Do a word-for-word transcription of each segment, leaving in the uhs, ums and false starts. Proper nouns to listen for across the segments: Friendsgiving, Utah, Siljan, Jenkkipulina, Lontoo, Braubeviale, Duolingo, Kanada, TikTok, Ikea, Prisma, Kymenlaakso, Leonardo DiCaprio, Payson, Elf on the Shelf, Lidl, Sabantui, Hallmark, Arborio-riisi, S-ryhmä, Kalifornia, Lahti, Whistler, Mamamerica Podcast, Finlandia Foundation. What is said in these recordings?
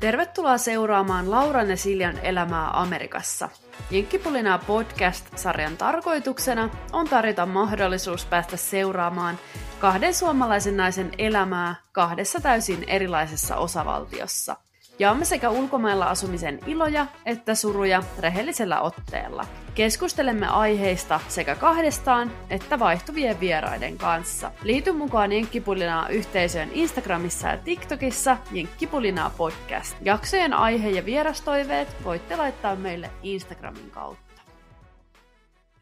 Tervetuloa seuraamaan Lauran ja Siljan elämää Amerikassa. Jenkkipulinaa podcast-sarjan tarkoituksena on tarjota mahdollisuus päästä seuraamaan kahden suomalaisen naisen elämää kahdessa täysin erilaisessa osavaltiossa. Jaamme sekä ulkomailla asumisen iloja että suruja rehellisellä otteella. Keskustelemme aiheista sekä kahdestaan että vaihtuvien vieraiden kanssa. Liity mukaan Jenkkipulinaa yhteisöön Instagramissa ja TikTokissa Jenkkipulinaa podcast. Jaksojen aihe- ja vierastoiveet voitte laittaa meille Instagramin kautta.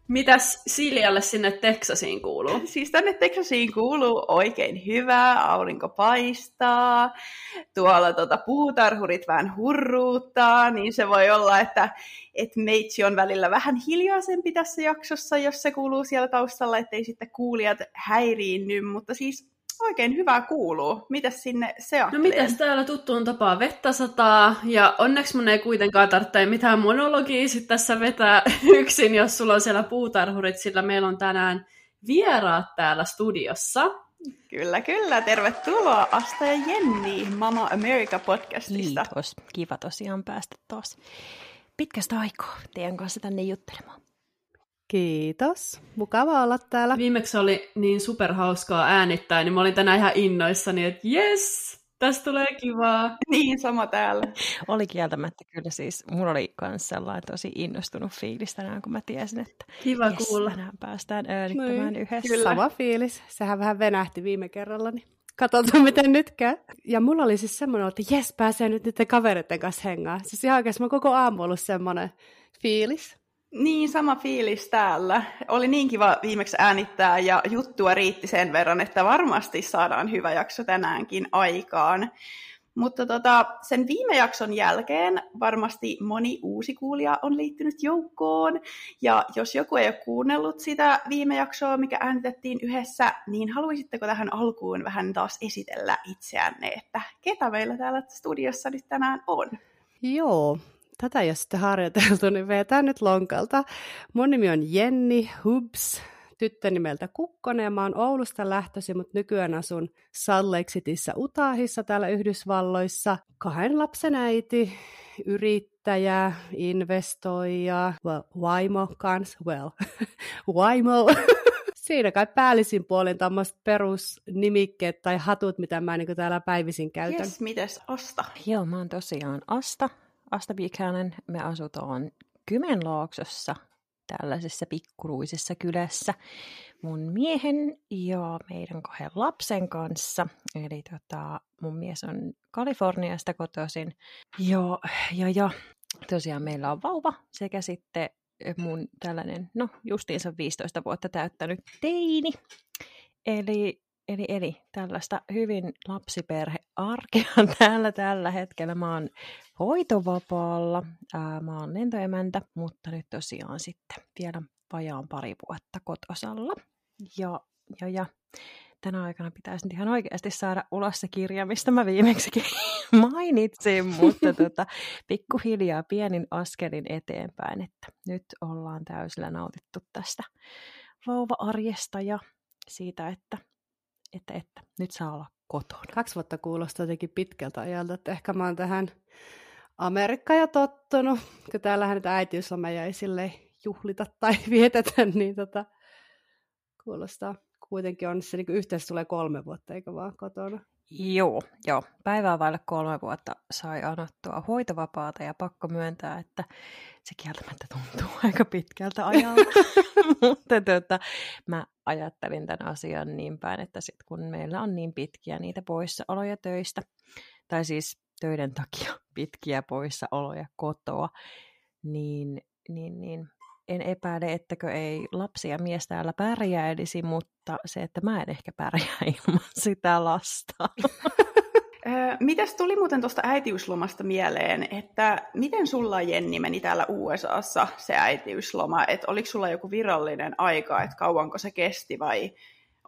Mitäs Siljalle sinne Teksasiin kuuluu? Siis tänne Teksasiin kuuluu oikein hyvää, aurinko paistaa, tuolla tuota, puutarhurit vähän hurruuttaa, niin se voi olla, että et meitsi on välillä vähän hiljaisempi tässä jaksossa, jos se kuuluu siellä taustalla, ettei sitten kuulijat häiriinny, mutta siis oikein hyvää kuuluu. Mitäs sinne Seattleen? No mitäs täällä tuttuun tapaan vettä sataa, ja onneksi mun ei kuitenkaan tarvitse mitään monologia sit tässä vetää yksin, jos sulla on siellä puutarhurit, sillä meillä on tänään vieraat täällä studiossa. Kyllä, kyllä. Tervetuloa Asta ja Jenni Mama America podcastista. Kiitos. Kiva tosiaan päästä taas pitkästä aikaa teidän kanssa tänne juttelemaan. Kiitos. Mukava olla täällä. Viimeksi oli niin superhauskaa äänittää, niin mä olin tänään ihan innoissani, että jes, tästä tulee kivaa. Niin, sama täällä. Oli kieltämättä kyllä siis. Mulla oli myös sellainen tosi innostunut fiilis tänään, kun mä tiesin, että kiva jes, kuulla. Tänään päästään äänittämään noin yhdessä. Kyllä. Sama fiilis. Sehän vähän venähti viime kerralla, niin katsotaan miten nyt käy. Ja mulla oli siis semmoinen, että jes, pääsee nyt niiden kavereiden kanssa hengaan. Siis ihan oikeasti mä koko aamu ollut semmoinen fiilis. Niin, sama fiilis täällä. Oli niin kiva viimeksi äänittää ja juttua riitti sen verran, että varmasti saadaan hyvä jakso tänäänkin aikaan. Mutta tota, sen viime jakson jälkeen varmasti moni uusi kuulija on liittynyt joukkoon. Ja jos joku ei ole kuunnellut sitä viime jaksoa, mikä äänitettiin yhdessä, niin haluaisitteko tähän alkuun vähän taas esitellä itseänne, että ketä meillä täällä studiossa nyt tänään on? Joo. Tätä ei ole sitten harjoiteltu, niin vetään nyt lonkalta. Mun nimi on Jenni Hubs, tyttö nimeltä Kukkonen. Mä oon Oulusta lähtöisin, mutta nykyään asun Salt Lake Cityssä Utahissa täällä Yhdysvalloissa. Kahden lapsen äiti, yrittäjä, investoija, well, vaimo kans, well, vaimo. Siinä kai päällisin puolin tämmöiset perusnimikkeet tai hatut, mitä mä niin täällä päivisin käytän. Jes, mites Asta? Joo, mä oon tosiaan Asta. Asta Björkanen, me asutaan Kymenlaaksossa, tällaisessa pikkuruisessa kylässä mun miehen ja meidän kahden lapsen kanssa. Eli tota, mun mies on Kaliforniasta kotoisin. Ja, ja, ja tosiaan meillä on vauva sekä sitten mun tällainen, no justiinsa viisitoista vuotta täyttänyt teini. Eli... Eli, eli tällaista hyvin lapsiperhearkea täällä tällä hetkellä. Mä oon hoitovapaalla, ää, mä oon lentoemäntä, mutta nyt tosiaan sitten vielä vajaan pari vuotta kotosalla. Ja, ja, ja tänä aikana pitäisi ihan oikeasti saada ulos se kirja, mistä mä viimeksikin mainitsin, mutta tota, pikkuhiljaa pienin askelin eteenpäin, että nyt ollaan täysillä nautittu tästä vauva-arjesta ja siitä, että Että, että nyt saa olla kotona. Kaksi vuotta kuulostaa jotenkin pitkältä ajalta, että ehkä mä oon tähän Amerikkaan jo tottunut, kun täällähän nyt äitiyslomeja ei silleen juhlita tai vietetä, niin tota, kuulostaa kuitenkin on se, niin kuin yhteensä tulee kolme vuotta, eikä vaan kotona. Joo, joo. Päivää vaille kolme vuotta sai anottua hoitovapaata ja pakko myöntää, että se kieltämättä tuntuu aika pitkältä ajalta. Mutta tota, mä ajattelin tämän asian niin päin, että sit kun meillä on niin pitkiä niitä poissaoloja töistä, tai siis töiden takia pitkiä poissaoloja kotoa, niin, niin, niin en epäile, ettäkö ei lapsi ja mies täällä pärjäilisi, mutta se, että mä en ehkä pärjää ilman sitä lasta. Mitäs tuli muuten tuosta äitiyslomasta mieleen, että miten sulla Jenni meni täällä U S A:ssa se äitiysloma, että oliko sulla joku virallinen aika, että kauanko se kesti vai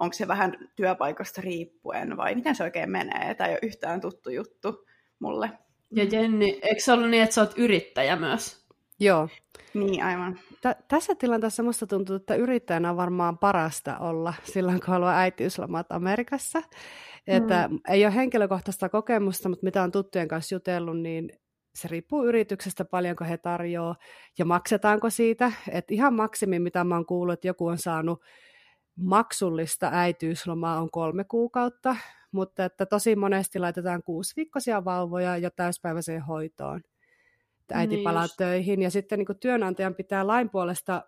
onko se vähän työpaikasta riippuen vai miten se oikein menee, tämä ei ole yhtään tuttu juttu mulle. Ja Jenni, eikö se ollut niin, että sä oot yrittäjä myös? Joo. Niin, aivan. T- tässä tilanteessa musta tuntuu, että yrittäjänä on varmaan parasta olla silloin, kun haluaa äitiyslomat Amerikassa. Että mm. ei ole henkilökohtaista kokemusta, mutta mitä on tuttujen kanssa jutellut, niin se riippuu yrityksestä, paljonko he tarjoaa ja maksetaanko siitä. Että ihan maksimi, mitä mä oon kuullut, että joku on saanut maksullista äitiyslomaa on kolme kuukautta, mutta että tosi monesti laitetaan kuusiviikkoisia vauvoja jo täyspäiväiseen hoitoon. Että äiti niin palaa just töihin ja sitten niin kuin työnantajan pitää lain puolesta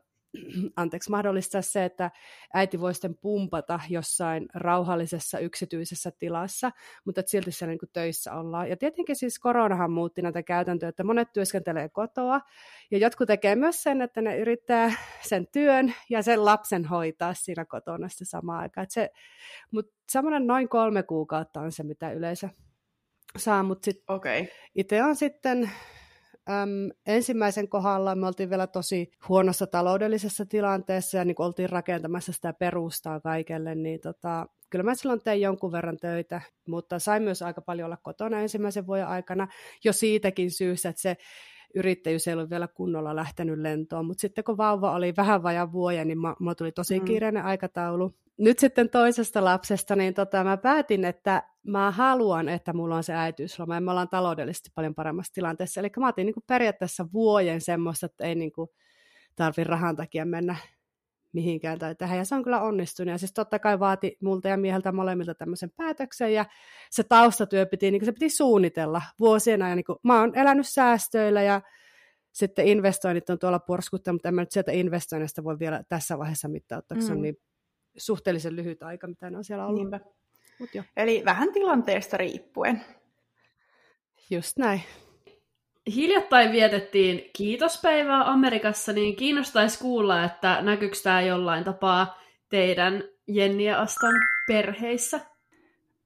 anteeksi, mahdollistaa se, että äiti voi sitten pumpata jossain rauhallisessa yksityisessä tilassa, mutta että silti siellä niin kuin töissä ollaan. Ja tietenkin siis koronahan muutti näitä käytäntöjä, että monet työskentelee kotoa ja jotkut tekee myös sen, että ne yrittää sen työn ja sen lapsen hoitaa siinä kotona sitten samaan aikaan. Se, mutta semmoinen noin kolme kuukautta on se, mitä yleensä saa, mutta okay. itse on sitten... Öm, ensimmäisen kohdalla me oltiin vielä tosi huonossa taloudellisessa tilanteessa ja niin oltiin rakentamassa sitä perustaa kaikelle, niin tota, kyllä mä silloin tein jonkun verran töitä, mutta sain myös aika paljon olla kotona ensimmäisen vuoden aikana jo siitäkin syystä, että se yrittäjyys ei ollut vielä kunnolla lähtenyt lentoon, mutta sitten kun vauva oli vähän vajaa vuoja, niin mä, mulla tuli tosi kiireinen mm. aikataulu. Nyt sitten toisesta lapsesta, niin tota, mä päätin, että mä haluan, että mulla on se äitiysloma ja me ollaan taloudellisesti paljon paremmassa tilanteessa. Eli mä otin niin kuin periaatteessa vuoden semmoista, että ei niin kuin tarvi rahan takia mennä mihinkään tai tähän. Ja se on kyllä onnistunut. Ja siis totta kai vaati multa ja mieheltä molemmilta tämmöisen päätöksen. Ja se taustatyö piti, niin kuin se piti suunnitella vuosien ajan. Niin kuin, mä oon elänyt säästöillä ja sitten investoinnit on tuolla porskuttaa, mutta en mä nyt sieltä investoinnista voi vielä tässä vaiheessa mittauttaa, mm. se on niin suhteellisen lyhyt aika, mitä ne on siellä ollut. Niinpä. Mut jo. Eli vähän tilanteesta riippuen. Just näin. Hiljattain vietettiin kiitospäivää Amerikassa, niin kiinnostaisi kuulla, että näkyykö tämä jollain tapaa teidän Jenni ja Astan perheissä?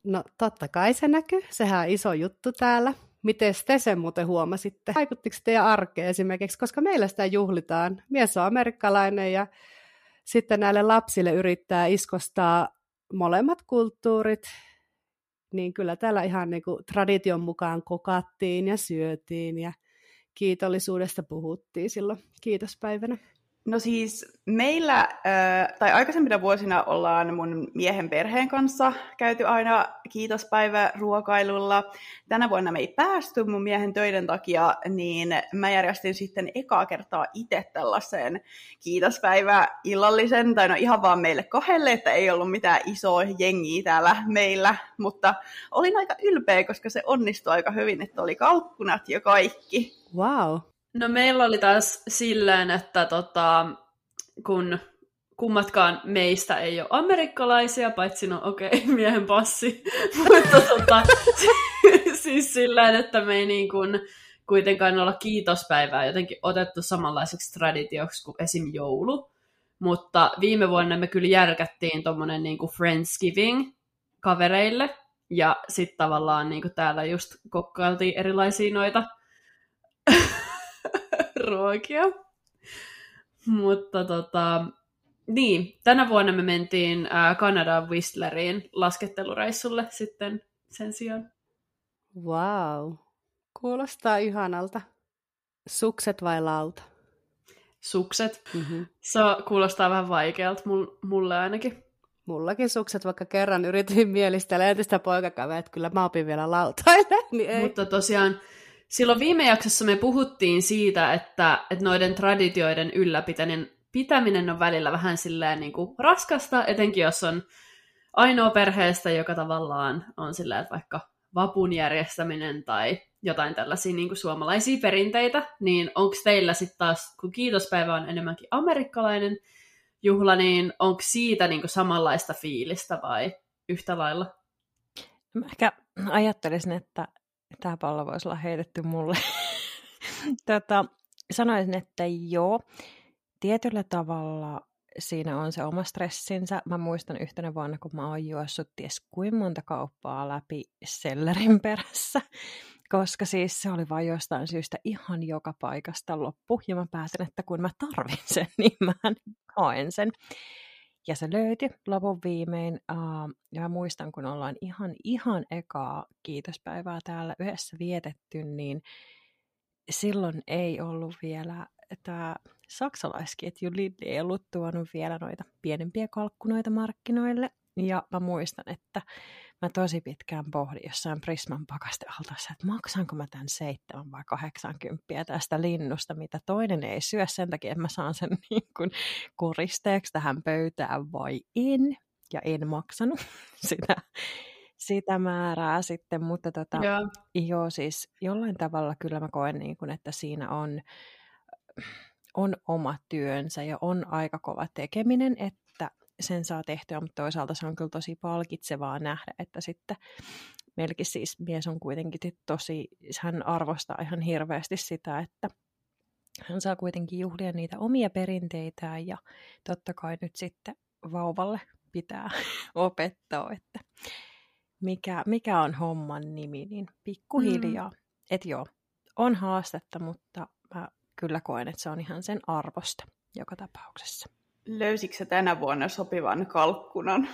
No totta kai se näkyy. Sehän on iso juttu täällä. Miten te sen muuten huomasitte? Vaikuttiko teidän arkeen esimerkiksi, koska meillä sitä juhlitaan. Mies on amerikkalainen ja sitten näille lapsille yrittää iskostaa molemmat kulttuurit, niin kyllä täällä ihan niin kuin tradition mukaan kokattiin ja syötiin ja kiitollisuudesta puhuttiin silloin kiitospäivänä. No siis meillä, tai aikaisempina vuosina ollaan mun miehen perheen kanssa käyty aina kiitospäiväruokailulla. Tänä vuonna me ei päästy mun miehen töiden takia, niin mä järjestin sitten ekaa kertaa itse tällaisen kiitospäiväillallisen, tai no ihan vaan meille kahdelle, että ei ollut mitään isoa jengiä täällä meillä, mutta olin aika ylpeä, koska se onnistui aika hyvin, että oli kalkkunat ja kaikki. Wow. No meillä oli taas silleen, että tota, kun kummatkaan meistä ei ole amerikkalaisia, paitsi no okei, okay, miehen passi, mutta tota, siis silleen, että me ei niin kuin kuitenkaan olla kiitospäivää jotenkin otettu samanlaiseksi traditioksi kuin esim. Joulu, mutta viime vuonna me kyllä järkättiin tommonen niin kuin Friendsgiving kavereille, ja sitten tavallaan niin kuin täällä just kokkailtiin erilaisia noita ruokia. Mutta tota, niin, tänä vuonna me mentiin ää, Kanadaan Whistleriin laskettelureissulle sitten sen sijaan. Wow, kuulostaa ihanalta. Sukset vai lauta? Sukset. Mm-hmm. Se kuulostaa vähän vaikealta mul- mulle ainakin. Mullakin sukset, vaikka kerran yritin mielistellä entistä poikakaveria, että kyllä mä opin vielä lautaille. Niin mutta tosiaan silloin viime jaksossa me puhuttiin siitä, että, että noiden traditioiden ylläpitäminen on välillä vähän silleen niin kuin raskasta, etenkin jos on ainoa perheestä, joka tavallaan on silleen, että vaikka vapun järjestäminen tai jotain tällaisia niin kuin suomalaisia perinteitä, niin onko teillä sitten taas, kun kiitospäivä on enemmänkin amerikkalainen juhla, niin onko siitä niin kuin samanlaista fiilistä vai yhtä lailla? Mä ehkä ajattelisin, että tämä pallo voisi olla heitetty mulle. tota, sanoisin, että joo. Tietyllä tavalla siinä on se oma stressinsä. Mä muistan yhtenä vuonna, kun mä oon juossut ties kuinka monta kauppaa läpi sellerin perässä. Koska siis se oli vain jostain syystä ihan joka paikasta loppu. Ja mä päätin, että kun mä tarvin sen, niin mä haen sen. Ja se löytyi lopun viimein. Uh, ja mä muistan, kun ollaan ihan, ihan ekaa kiitospäivää täällä yhdessä vietetty, niin silloin ei ollut vielä tämä saksalaisketju Lidl, ei ollut tuonut vielä noita pienempiä kalkkunoita markkinoille. Ja mä muistan, että mä tosi pitkään pohdin jossain Prisman pakastealtassa, että maksanko mä tämän seitsemän vai kahdeksankymppiä tästä linnusta, mitä toinen ei syö sen takia, että mä saan sen niin kuin koristeeksi tähän pöytään vai en. Ja en maksanut sitä, sitä määrää sitten, mutta tota, joo. joo siis jollain tavalla kyllä mä koen niin kuin, että siinä on, on oma työnsä ja on aika kova tekeminen, että sen saa tehtyä, mutta toisaalta se on kyllä tosi palkitsevaa nähdä, että sitten melkein siis mies on kuitenkin tosi, hän arvostaa ihan hirveästi sitä, että hän saa kuitenkin juhlia niitä omia perinteitään ja totta kai nyt sitten vauvalle pitää opettaa, että mikä, mikä on homman nimi, niin pikkuhiljaa. Mm. Että joo, on haastetta, mutta mä kyllä koen, että se on ihan sen arvosta joka tapauksessa. Löysitkö sä tänä vuonna sopivan kalkkunan?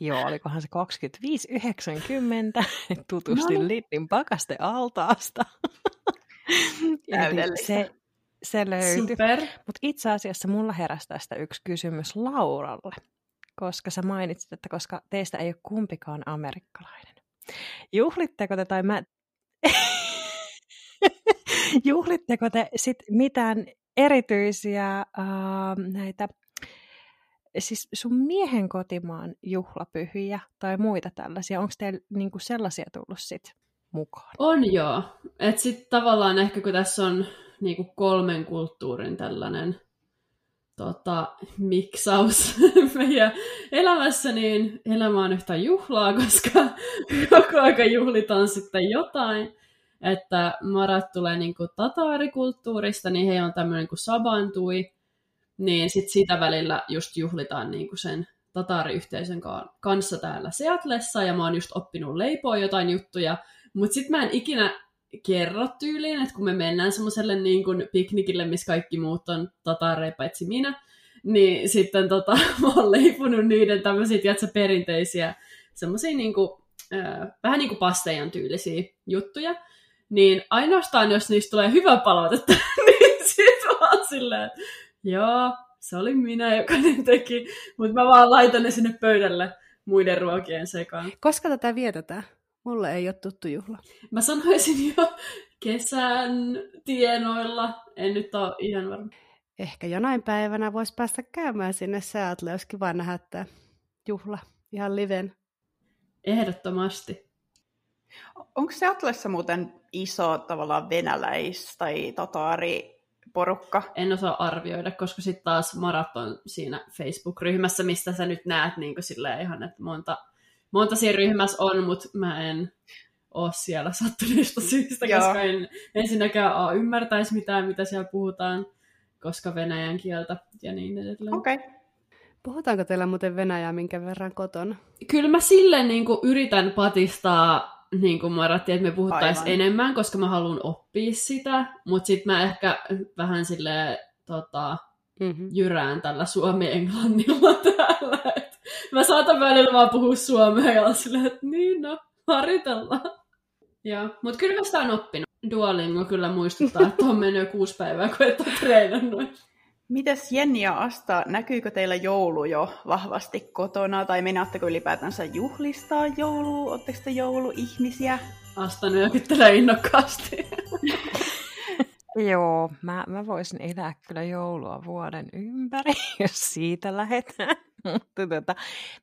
Joo, olikohan se kaksikymmentäviisi yhdeksänkymmentä, tutusti Lidlin pakastealtaasta. Täydellistä. Se, se löytyi. Mutta itse asiassa mulla heräsi tästä yksi kysymys Lauralle, koska sä mainitsit, että koska teistä ei ole kumpikaan amerikkalainen. Juhlitteko te tai mä... Juhlitteko te sit mitään... erityisiä äh, näitä, siis sun miehen kotimaan juhlapyhiä tai muita tällaisia, onko teillä niinku sellaisia tullut sit mukaan? On joo, että sitten tavallaan ehkä kun tässä on niinku kolmen kulttuurin tällainen tota, miksaus meidän elämässä, niin elämä on yhtä juhlaa, koska koko ajan juhlitaan sitten jotain. Että marat tulee niinku tataarikulttuurista, niin he on tämmöinen kuin sabantui, niin sit sitä välillä just juhlitaan niinku sen tataariyhteisön kanssa täällä Seattlessa, ja mä oon just oppinut leipoa jotain juttuja, mut sit mä en ikinä kerro tyyliin, että kun me mennään semmoselle niinku piknikille, missä kaikki muut on tataareja paitsi minä, niin sitten tota, mä oon leipunut niiden tämmöisiä tiedätkö, perinteisiä semmosia niinku, äh, vähän niinku pastejan tyylisiä juttuja, niin ainoastaan, jos niistä tulee hyvä palautetta, niin sit vaan silleen, joo, se oli minä, joka ne teki, mutta mä vaan laitan ne sinne pöydälle muiden ruokien sekaan. Koska tätä vietetään? Mulle ei ole tuttu juhla. Mä sanoisin jo kesän tienoilla, en nyt ole ihan varma. Ehkä jonain päivänä voisi päästä käymään sinne Seattle, jos kiva nähdä tämä juhla ihan liven. Ehdottomasti. Onko Seattlessa muuten iso tavallaan venäläis- tai tataariporukka? En osaa arvioida, koska sitten taas Marat on siinä Facebook-ryhmässä, mistä sä nyt näet niin silleen ihan, että monta, monta siinä ryhmässä on, mutta mä en ole siellä sattuneista syistä, Joo. koska en ensinnäkään ole ymmärtäisi mitään, mitä siellä puhutaan, koska venäjän kieltä ja niin edelleen. Okei. Okay. Puhutaanko teillä muuten venäjää minkä verran kotona? Kyllä mä silleen niin kuin yritän patistaa niin kuin Maratti, että me puhuttaisiin enemmän, koska mä haluan oppia sitä, mutta sitten mä ehkä vähän silleen tota, mm-hmm. jyrään tällä suomi-englannilla täällä. Et mä saatan välillä vaan puhua suomea ja silleen, että niin no, harjoitellaan. Mutta kyllä mä sitä on oppinut. Duolingo kyllä muistuttaa, että on mennyt jo kuusi päivää, kun et ole treenannut. Mites Jenni ja Asta, näkyykö teillä joulu jo vahvasti kotona, tai menaatteko ylipäätänsä juhlistaa joulua? Oletteko te jouluihmisiä? Asta nyökyttelee innokkaasti. Joo, mä, mä voisin elää kyllä joulua vuoden ympäri, jos siitä lähdetään. Mutta tota,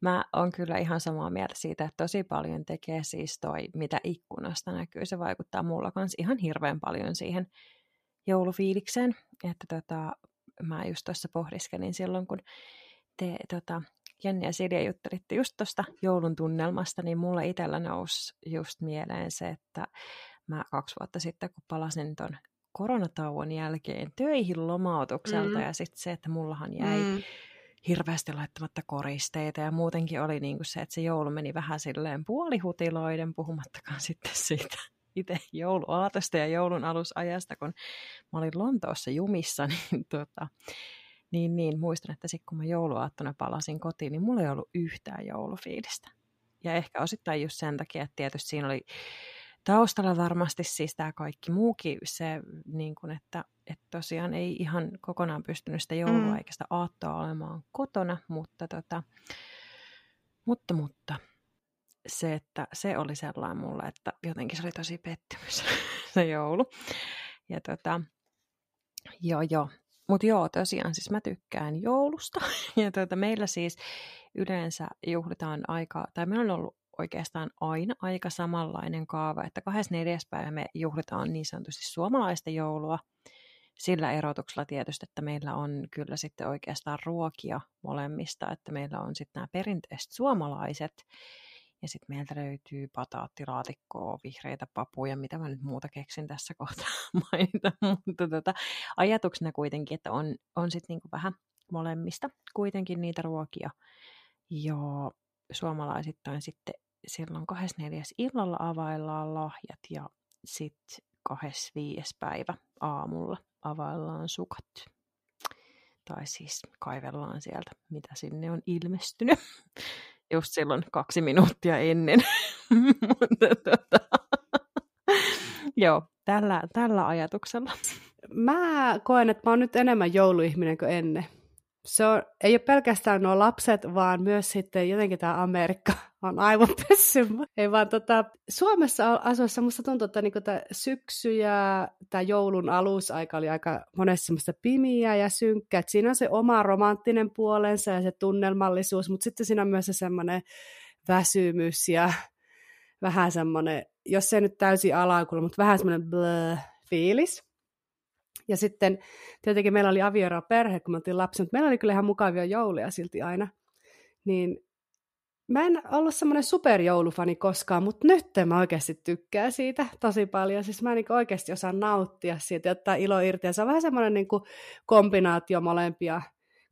mä oon kyllä ihan samaa mieltä siitä, että tosi paljon tekee siis toi, mitä ikkunasta näkyy. Se vaikuttaa mulla kanssa ihan hirveän paljon siihen joulufiilikseen, että tota... Mä just tuossa pohdiskelin silloin, kun te tota, Jenni ja Silja juttelitte just tuosta joulun tunnelmasta, niin mulla itsellä nousi just mieleen se, että mä kaksi vuotta sitten, kun palasin ton koronatauon jälkeen töihin lomautukselta mm. ja sitten se, että mullahan jäi mm. hirveästi laittamatta koristeita ja muutenkin oli niinku se, että se joulu meni vähän silleen puolihutiloiden, puhumattakaan sitten siitä itse jouluaatosta ja joulun alusajasta, kun mä olin Lontoossa jumissa, niin, tota, niin, niin muistan, että sitten kun mä jouluaattona palasin kotiin, niin mulla ei ollut yhtään joulufiilistä. Ja ehkä osittain just sen takia, että tietysti siinä oli taustalla varmasti siis tämä kaikki muukin se, niin kun että, että tosiaan ei ihan kokonaan pystynyt sitä joulua mm. eikä sitä aattoa olemaan kotona, mutta tota... Mutta, mutta se, että se oli sellainen mulle, että jotenkin se oli tosi pettymys se joulu. Ja tota, joo joo. Mutta joo, tosiaan siis mä tykkään joulusta. Ja tuota, meillä siis yleensä juhlitaan aika, tai meillä on ollut oikeastaan aina aika samanlainen kaava, että kahdeskymmenesneljäs päivä me juhlitaan niin sanotusti suomalaista joulua. Sillä erotuksella tietysti, että meillä on kyllä sitten oikeastaan ruokia molemmista, että meillä on sitten nämä perinteiset suomalaiset, ja sitten meiltä löytyy pataattilaatikkoa, vihreitä papuja, mitä mä nyt muuta keksin tässä kohtaa mainita, mutta tota, ajatuksena kuitenkin, että on, on sitten niinku vähän molemmista kuitenkin niitä ruokia. Ja suomalaisittain sitten silloin kahdeskymmenesneljäs illalla availlaan lahjat ja sitten kahdeskymmenesviides päivä aamulla availlaan sukat. Tai siis kaivellaan sieltä, mitä sinne on ilmestynyt. Just silloin kaksi minuuttia ennen. Mutta tota... Joo, tällä, tällä ajatuksella. Mä koen, että mä oon nyt enemmän jouluihminen kuin ennen. Se on, ei ole pelkästään nuo lapset, vaan myös sitten jotenkin tämä Amerikka on aivan pessimä. Ei vaan tota, Suomessa asuessa musta tuntuu, että niinku tämä syksy ja tämä joulun alusaika oli aika monessa semmoista pimiä ja synkkää. Et siinä on se oma romanttinen puolensa ja se tunnelmallisuus, mutta sitten siinä on myös se semmoinen väsymys ja vähän semmoinen, jos ei nyt täysin alakulla, mutta vähän semmoinen blöö fiilis. Ja sitten tietenkin meillä oli avioero perhe, kun me oltiin lapsi, mutta meillä oli kyllä ihan mukavia jouluja silti aina. Niin mä en ollut semmoinen superjoulufani koskaan, mutta nyt mä oikeasti tykkään siitä tosi paljon. Siis mä niin oikeasti osaan nauttia siitä ja ottaa ilo irti. Ja se on vähän semmoinen niin kuin kombinaatio molempia,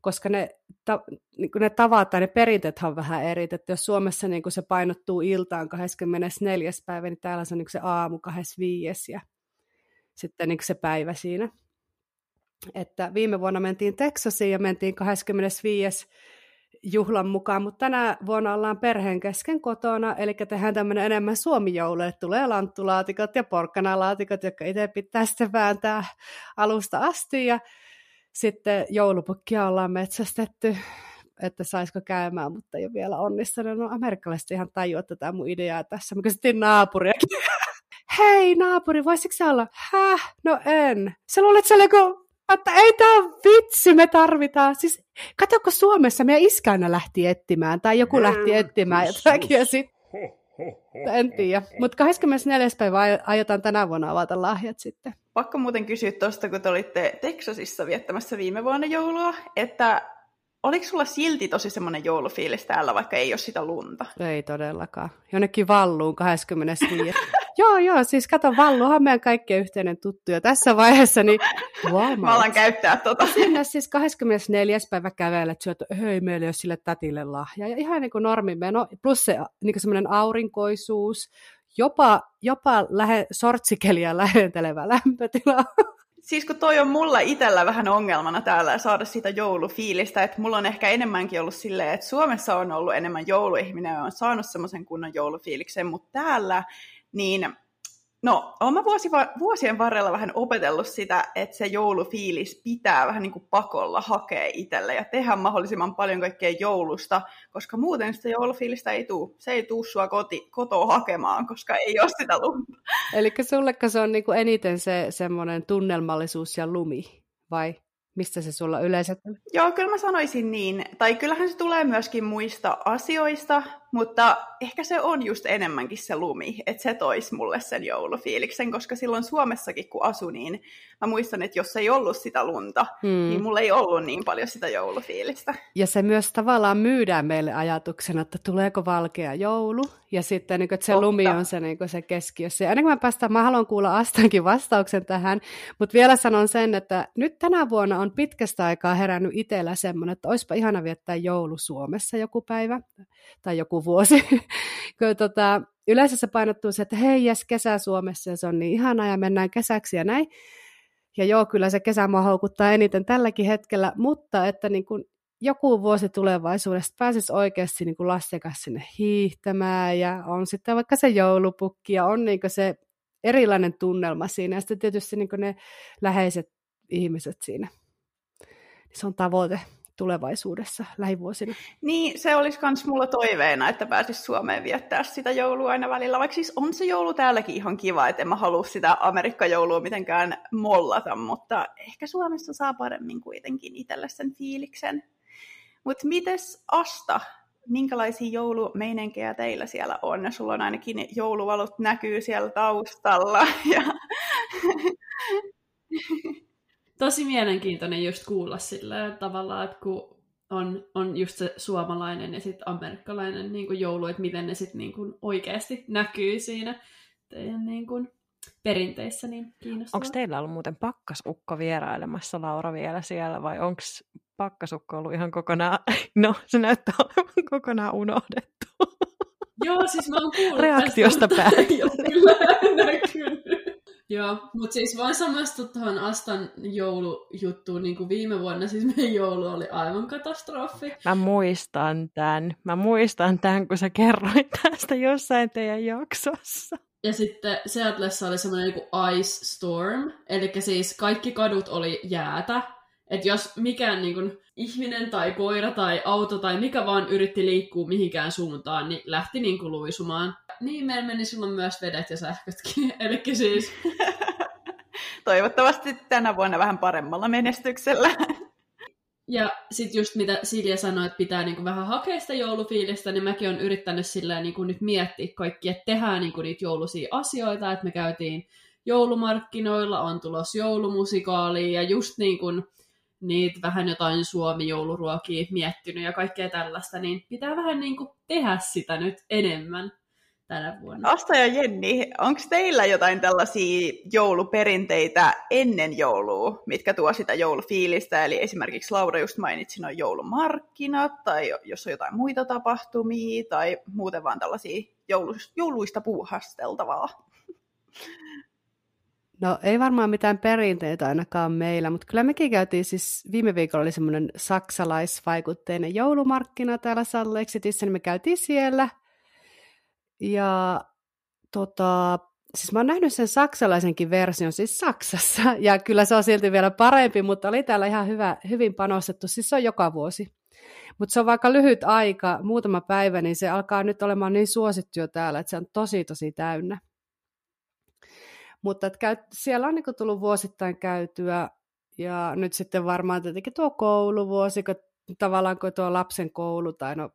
koska ne, ta, niin kuin ne tavat tai ne perinteethan on vähän eri. Että jos Suomessa niin kuin se painottuu iltaan kahdeskymmenesneljäs päivä, niin täällä se on niin kuin se aamu kahdeskymmenesviides ja sitten niin kuin se päivä siinä. Että viime vuonna mentiin Teksasiin ja mentiin kahdeskymmenesviides juhlan mukaan, mutta tänä vuonna ollaan perheen kesken kotona, eli tehdään tämmöinen enemmän suomijoululle. Tulee lanttulaatikot ja porkkanalaatikot, jotka itse pitää sitten vääntää alusta asti, ja sitten joulupukkia ollaan metsästetty, että saisiko käymään, mutta ei ole vielä onnistunut. No amerikkalaiset ihan tajua tätä mun ideaa tässä. Mä kysyttiin naapuriakin. Hei naapuri, voisitko se olla? Häh? No en. Sä luulet se joku... Että ei tää on vitsi, me tarvitaan. Siis katsokko Suomessa, meidän iskäänä lähti etsimään, tai joku lähti etsimään jotakin, ja sit, en tiedä. Mutta kahdeskymmenesneljäs päivä aiotaan tänä vuonna avata lahjat sitten. Pakko muuten kysyä tuosta, kun te olitte Teksasissa viettämässä viime vuonna joulua, että oliko sulla silti tosi semmoinen joulufiilis täällä, vaikka ei ole sitä lunta? Ei todellakaan. Jonnekin valluun kahdeskymmenesviides Joo, joo, siis kato, Valluhan meidän kaikkien yhteinen tuttu. Ja tässä vaiheessa, niin... Wow, mä alan käyttää tota. Sinne siis kahdeskymmenesneljäs päivä kävelet, syöt, hei, meillä ei ole sille tätille lahja. Ja ihan niin kuin normimeno, plus se niin kuin semmoinen aurinkoisuus, jopa, jopa lähe, sortsikeliä lähentelevä lämpötila. Siis kun toi on mulla itsellä vähän ongelmana täällä saada sitä joulufiilistä, että mulla on ehkä enemmänkin ollut silleen, että Suomessa on ollut enemmän jouluihminen ja on saanut semmoisen kunnon joulufiiliksen, mutta täällä... Niin, no, olen mä vuosien varrella vähän opetellut sitä, että se joulufiilis pitää vähän niin kuin pakolla hakea itselle ja tehdä mahdollisimman paljon kaikkea joulusta, koska muuten sitä joulufiilistä ei tule. Se ei tule sua koti, kotoa hakemaan, koska ei ole sitä lumta. Eli sullekka se on niin kuin eniten se semmoinen tunnelmallisuus ja lumi, vai mistä se sulla yleensä tulee? Joo, kyllä mä sanoisin niin. Tai kyllähän se tulee myöskin muista asioista, mutta ehkä se on just enemmänkin se lumi, että se toisi mulle sen joulufiiliksen, koska silloin Suomessakin kun asu, niin mä muistan, että jos ei ollut sitä lunta, hmm. niin mulla ei ollut niin paljon sitä joulufiilistä. Ja se myös tavallaan myydään meille ajatuksena, että tuleeko valkea joulu, ja sitten niin, että se Otta. lumi on se, niin, se keskiössä. Ja ennen kuin mä päästään, mä haluan kuulla Astankin vastauksen tähän, mutta vielä sanon sen, että nyt tänä vuonna on pitkästä aikaa herännyt itsellä semmoinen, että olisipa ihana viettää joulu Suomessa joku päivä, tai joku vuosi. tota, yleensä se painottuu se, että hei jes, kesä Suomessa ja se on niin ihanaa ja mennään kesäksi ja näin. Ja joo, kyllä se kesä mua houkuttaa eniten tälläkin hetkellä, mutta että niin kun joku vuosi tulevaisuudesta pääsisi oikeasti niin kun lasten kanssa sinne hiihtämään ja on sitten vaikka se joulupukki ja on niin kun se erilainen tunnelma siinä ja sitten tietysti niin kun ne läheiset ihmiset siinä. Se on tavoite tulevaisuudessa lähivuosina. Niin, se olisi myös mulla toiveena, että pääsis Suomeen viettää sitä joulua aina välillä. Vaikka siis on se joulu täälläkin ihan kiva, että en mä halua sitä Amerikka-joulua mitenkään mollata, mutta ehkä Suomessa saa paremmin kuitenkin itselle sen fiiliksen. Mutta mites Asta? Minkälaisia joulumeininkejä teillä siellä on? Sulla on ainakin jouluvalot näkyy siellä taustalla. Ja... Tosi mielenkiintoinen just kuulla sillä tavalla, että kun on, on just se suomalainen ja sitten amerikkalainen niin kuin joulu, että miten ne sitten niin kuin oikeasti näkyy siinä teidän niin kuin perinteissä, niin kiinnostavaa. Onko teillä ollut muuten pakkasukko vierailemassa, Laura, vielä siellä, vai onko pakkasukko ollut ihan kokonaan, no se näyttää olevan kokonaan unohdettu. Joo, siis mä oon kuullut reaktiosta päälle. Joo, kyllä, näkyy. Joo, mutta siis voin samastua tuohon Astan joulujuttuun, niin kuin viime vuonna siis meidän joulu oli aivan katastrofi. Mä muistan tämän, mä muistan tämän, kun sä kerroit tästä jossain teidän jaksossa. Ja sitten Seattlessa oli semmoinen niin kuin ice storm, eli siis kaikki kadut oli jäätä. Että jos mikään niin kuin ihminen tai koira tai auto tai mikä vaan yritti liikkua mihinkään suuntaan, niin lähti niin kuin luisumaan. Niin, meillä meni silloin myös vedet ja sähkötkin. Elikkä siis... Toivottavasti tänä vuonna vähän paremmalla menestyksellä. Ja sit just mitä Silja sanoi, että pitää niinku vähän hakea sitä joulufiilistä, niin mäkin olen yrittänyt sillä niinku nyt miettiä kaikki, että tehdään niinku niitä jouluisia asioita, että me käytiin joulumarkkinoilla, on tulossa joulumusikaali ja just niinku niitä vähän jotain Suomi-jouluruokia miettinyt ja kaikkea tällaista, niin pitää vähän niinku tehdä sitä nyt enemmän. Asta ja Jenni, onko teillä jotain tällaisia jouluperinteitä ennen joulua, mitkä tuo sitä joulufiilistä? Eli esimerkiksi Laura just mainitsi noin joulumarkkinat, tai jos on jotain muita tapahtumia, tai muuten vaan tällaisia jouluista puuhasteltavaa. No ei varmaan mitään perinteitä ainakaan meillä, mutta kyllä mekin käytiin siis, viime viikolla oli semmoinen saksalaisvaikutteinen joulumarkkina täällä Salt Lake Cityssä, niin me käytiin siellä. Ja tota, siis mä oon nähnyt sen saksalaisenkin version siis Saksassa, ja kyllä se on silti vielä parempi, mutta oli täällä ihan hyvä, hyvin panostettu, siis se on joka vuosi. Mutta se on vaikka lyhyt aika, muutama päivä, niin se alkaa nyt olemaan niin suosittu jo täällä, että se on tosi tosi täynnä. Mutta käy, siellä on niinku tullut vuosittain käytyä, ja nyt sitten varmaan tietenkin tuo kouluvuosi, kun tavallaan kun tuo lapsen koulu, tai no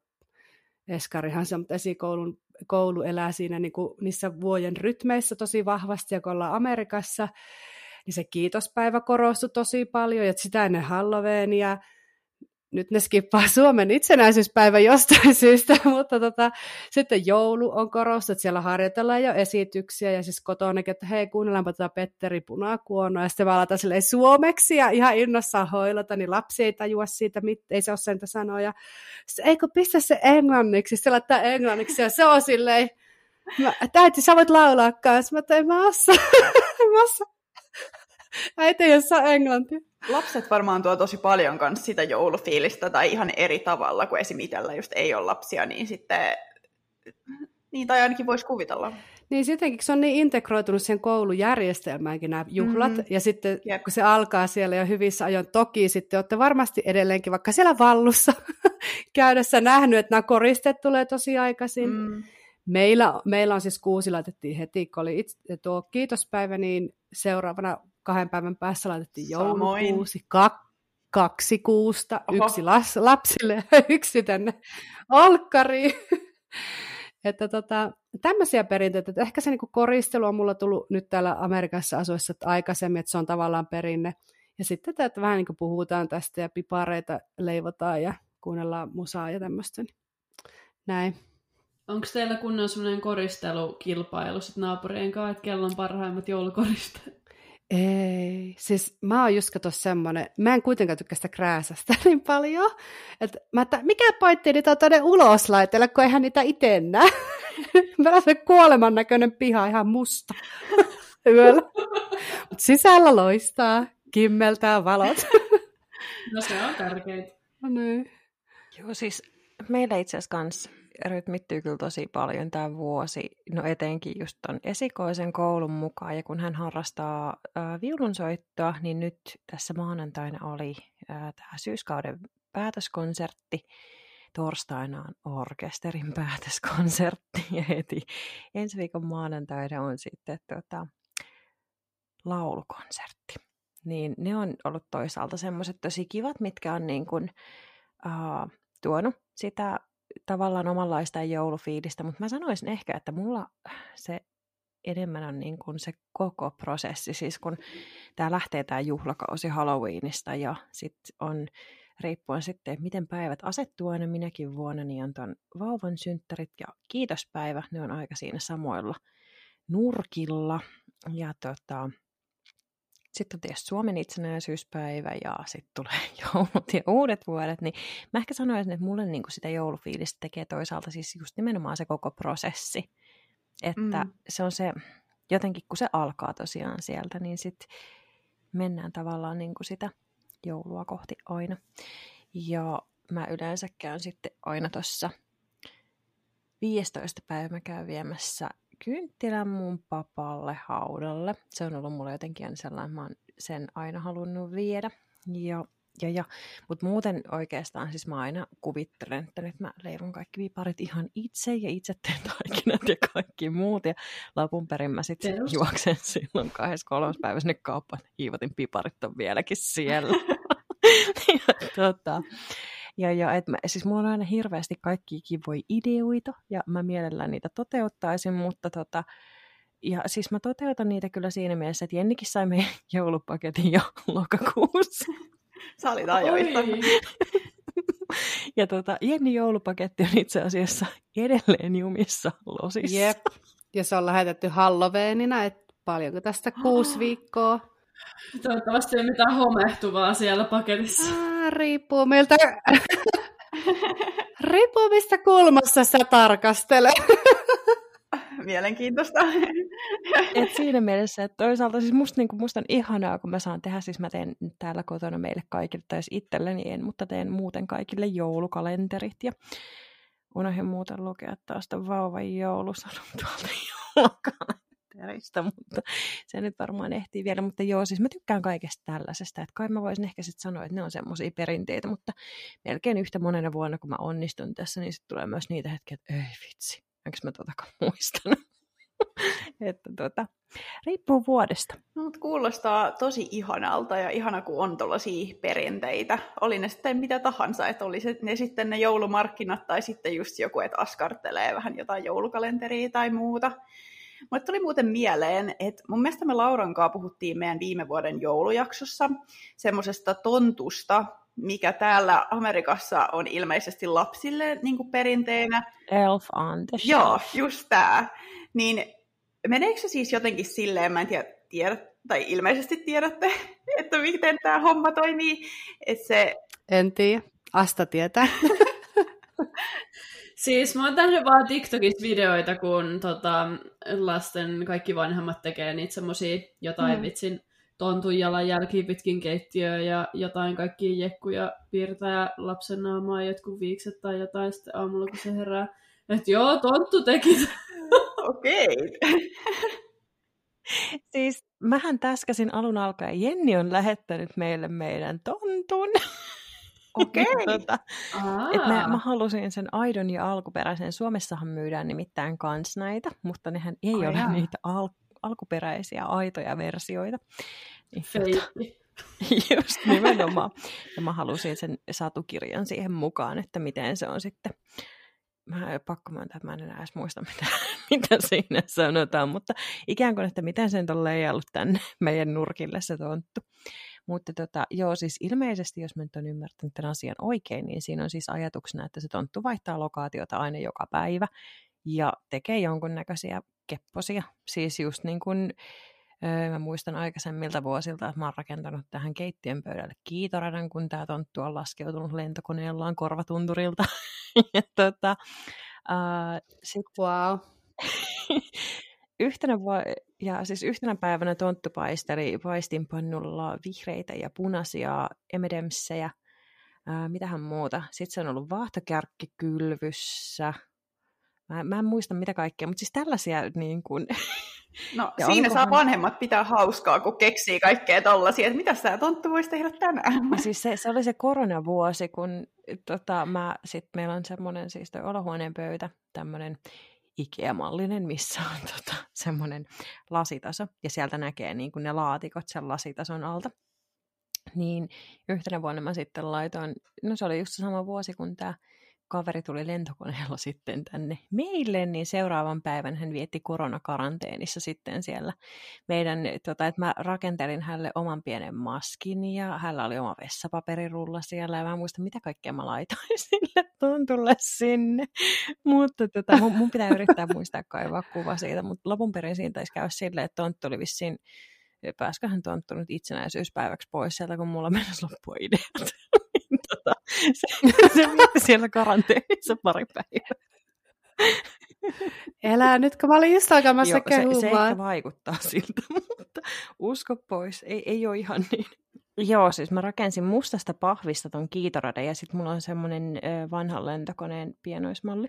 eskarihan se on, mutta esikoulun koulu elää siinä niin kuin niissä vuoden rytmeissä tosi vahvasti, ja kun ollaan Amerikassa, niin se kiitospäivä korostui tosi paljon, ja sitä ennen Halloweenia. Nyt ne skippaa Suomen itsenäisyyspäivä jostain syystä, mutta tota, sitten joulu on korostunut, että siellä harjoitellaan jo esityksiä, ja siis kotonakin, että hei, kuunnellaanpa tätä Petteri Punakuonoa, ja sitten vaan aletaan silleen suomeksi, ja ihan innossaan hoilata, niin lapsi ei tajua siitä, mit, ei se ole sentä sanoja. Sitten eikö pistä se englanniksi, se laittaa englanniksi, ja se on silleen, mä, täytyy, sä voit laulaa kanssa, mä tein, mä osaa, mä osaa. Äiti, jos saa englantia. Lapset varmaan tuo tosi paljon kanssa sitä joulufiilistä tai ihan eri tavalla, kuin esim. Itsellä just ei ole lapsia, niin sitten, niin tai ainakin voisi kuvitella. Niin sittenkin se on niin integroitunut siihen koulujärjestelmäänkin nämä juhlat, mm-hmm. ja sitten yep. kun se alkaa siellä jo hyvissä ajoin, toki sitten olette varmasti edelleenkin vaikka siellä vallussa käydessä nähnyt, että nämä koristeet tulee tosi aikaisin. Mm. Meillä, meillä on siis kuusi laitettiin heti, kun oli itse, tuo kiitospäivä, niin seuraavana kahden päivän päässä laitettiin joulukuusi, kak, kaksi kuusta, Oho. yksi las, lapsille ja yksi tänne alkkariin. Että tota, tämmöisiä perinteitä, että ehkä se niinku koristelu on mulla tullut nyt täällä Amerikassa asuessa aikaisemmin, että se on tavallaan perinne. Ja sitten tätä, että vähän niinku puhutaan tästä ja pipareita leivotaan ja kuunnellaan musaa ja tämmöistä. Näin. Onko teillä kunnon semmoinen koristelukilpailu sitten naapurien kanssa, että kello on parhaimmat joulukoristeet? Ei, siis mä oon just kato semmonen, mä en kuitenkaan tykkää sitä krääsästä niin paljon, että mä t- mikä pointti niitä on tuonne ulos laitella, kun eihän niitä itse näe. Mä olen se kuoleman näköinen piha, ihan musta yöllä. Mut sisällä loistaa, kimmeltää valot. No se on tärkeintä. No niin. Joo, siis meillä itse asiassa kans rytmittyy kyllä tosi paljon tämä vuosi, no etenkin just ton esikoisen koulun mukaan, ja kun hän harrastaa äh, viulunsoittoa, niin nyt tässä maanantaina oli äh, tämä syyskauden päätöskonsertti. Torstaina on orkesterin päätöskonsertti ja heti ensi viikon maanantaina on sitten tuota, laulukonsertti. Niin ne on ollut toisaalta semmoiset tosi kivat, mitkä on niin kuin, uh, tuonut sitä tavallaan omanlaista joulufiilistä, mutta mä sanoisin ehkä, että mulla se enemmän on niin kuin se koko prosessi, siis kun tää lähtee tää juhlakausi Halloweenista ja sit on riippuen sitten, että miten päivät asettuu aina minäkin vuonna, niin on ton vauvan synttärit ja kiitospäivä, ne on aika siinä samoilla nurkilla ja tota, sitten on tietysti Suomen itsenäisyyspäivä ja sitten tulee joulut ja uudet vuodet, niin mä ehkä sanoisin, että mulle niinku sitä joulufiilistä tekee toisaalta siis just nimenomaan se koko prosessi, että mm. se on se, jotenkin kun se alkaa tosiaan sieltä, niin sitten mennään tavallaan niinku sitä joulua kohti aina. Ja mä yleensä käyn sitten aina tuossa viidestoista päivä mä käyn viemässä kynttilän mun papalle haudalle. Se on ollut mulle jotenkin aina sellainen, mä oon sen aina halunnut viedä. Ja, ja, ja. Mutta muuten oikeastaan siis mä aina kuvittelen, että nyt mä leivon kaikki viiparit ihan itse ja itse teen taikinat ja kaikki muut. Ja lopun perin mä sitten juoksen silloin kahdeskymmeneskolmas päivä sinne kauppaan. Hiivotin piparit on vieläkin siellä. ja tota... Ja, ja et mä, siis mulla on aina hirveästi kaikkia kivoja ideoita, ja mä mielellään niitä toteuttaisin, mutta tota, ja siis mä toteutan niitä kyllä siinä mielessä, että Jennikin sai meidän joulupaketin jo lokakuussa. Sä olit ajoista. Ja tota, Jenni joulupaketti on itse asiassa edelleen jumissa losissa. Jep, ja se on lähetetty Halloweenina, että paljonko tästä kuusi viikkoa. Toivottavasti ei ole mitään homehtuvaa siellä paketissa. Aa, riippuu miltä... riippuu mistä kulmassa sä tarkastelet. Mielenkiintoista. Et siinä mielessä, että toisaalta siis musta, niin musta on ihanaa, kun mä saan tehdä, siis mä teen täällä kotona meille kaikille, tai jos itselleni en, mutta teen muuten kaikille joulukalenterit. Ja unohdin muuten lukea taas tämän vauvan joulusadun tuolta joulukalenterin. Teristä, mutta se nyt varmaan ehtii vielä, mutta joo, siis mä tykkään kaikesta tällaisesta, että kai mä voisin ehkä sitten sanoa, että ne on semmoisia perinteitä, mutta melkein yhtä monena vuonna, kun mä onnistun tässä, niin sitten tulee myös niitä hetkiä, että ei vitsi, enkö mä tuotakaan muistanut, että tuota, riippuu vuodesta. No, mutta kuulostaa tosi ihanalta ja ihana, kun on tuollaisia perinteitä, oli ne sitten mitä tahansa, että oli ne sitten ne joulumarkkinat tai sitten just joku, että askartelee vähän jotain joulukalenteria tai muuta. Mulle tuli muuten mieleen, että mun mielestä me Lauran kanssa puhuttiin meidän viime vuoden joulujaksossa semmoisesta tontusta, mikä täällä Amerikassa on ilmeisesti lapsille niin kuin perinteinä. Elf on the Shelf. Joo, just tää. Niin meneekö se siis jotenkin silleen, mä en tiedä, tiedä tai ilmeisesti tiedätte, että miten tämä homma toimii. Että se... En tiedä, Asta tietää. Siis mä oon tehnyt vaan TikTokissa videoita, kun tota, lasten kaikki vanhemmat tekee niitä semmosia jotain mm. vitsin tontun jalanjälkiä pitkin keittiöä ja jotain kaikkia jekkuja piirtää lapsen naamaa jotkut viikset tai jotain sitten aamulla, kun se herää. Että joo, tonttu teki. Okei. Okay. Siis mähän täskäsin alun alkaen. Jenni on lähettänyt meille meidän tontun. Okei. Tota, että mä, mä halusin sen aidon ja alkuperäisen. Suomessahan myydään nimittäin kans näitä, mutta nehän ei Ai ole jaa. niitä al- alkuperäisiä aitoja versioita. Feikki. Just nimenomaan. Ja mä halusin sen satukirjan siihen mukaan, että miten se on sitten. Mä en pakko myöntää, että mä en enää edes muista, mitä, mitä siinä sanotaan, mutta ikään kuin, että miten sen on leijallut tänne meidän nurkille se tonttu. Mutta tota, joo, siis ilmeisesti, jos mä nyt on ymmärtänyt tämän asian oikein, niin siinä on siis ajatuksena, että se tonttu vaihtaa lokaatiota aina joka päivä ja tekee jonkunnäköisiä kepposia. Siis just niin kuin, öö, mä muistan aikaisemmilta vuosilta, että mä oon rakentanut tähän keittiön pöydälle kiitoradan, kun tää tonttu on laskeutunut lentokoneellaan korvatunturilta. ja tota, ää, sit... Wow. Yhtenä, ja siis yhtenä päivänä tonttu paisteli paistinpannulla vihreitä ja punaisia M and M's-sejä, ää, mitähän muuta. Sitten se on ollut vaahtokärkkikylvyssä. Mä, mä en muista mitä kaikkea, mutta siis tällaisia niin kuin, No ja siinä saa hän... vanhemmat pitää hauskaa, kun keksii kaikkea tollaisia, että mitäs tää tonttu voisi tehdä tänään? Ja siis se, se oli se koronavuosi, kun tota, mä, sit meillä on semmoinen siis toi olohuoneen pöytä, tämmöinen Ikea-mallinen, missä on tota, semmoinen lasitaso, ja sieltä näkee niin kuin ne laatikot sen lasitason alta. Niin yhtenä vuonna mä sitten laitoin, no se oli just sama vuosi, kun tää kaveri tuli lentokoneella sitten tänne meille, niin seuraavan päivän hän vietti koronakaranteenissa sitten siellä meidän, tota, että mä rakentelin hänelle oman pienen maskin ja hänellä oli oma vessapaperirulla siellä ja mä en muista mitä kaikkea mä laitoin sille tuntulle sinne, mutta tota, mun, mun pitää yrittää muistaa kaivaa kuva siitä, mutta lopun perin siinä taisi käydä silleen, että tonttu oli vissiin, pääsköhän tonttu nyt itsenäisyyspäiväksi pois sieltä, kun mulla mennessä loppua ideat. Tota, se, se vietti siellä karanteenissa pari päivää. Elää nyt, kun mä olin just alkamassa kehumaan. Se, se ehkä vaikuttaa siltä, mutta usko pois, ei, ei ole ihan niin. Joo, siis mä rakensin mustasta pahvista ton kiitoradan ja sit mulla on semmonen vanhan lentokoneen pienoismalli,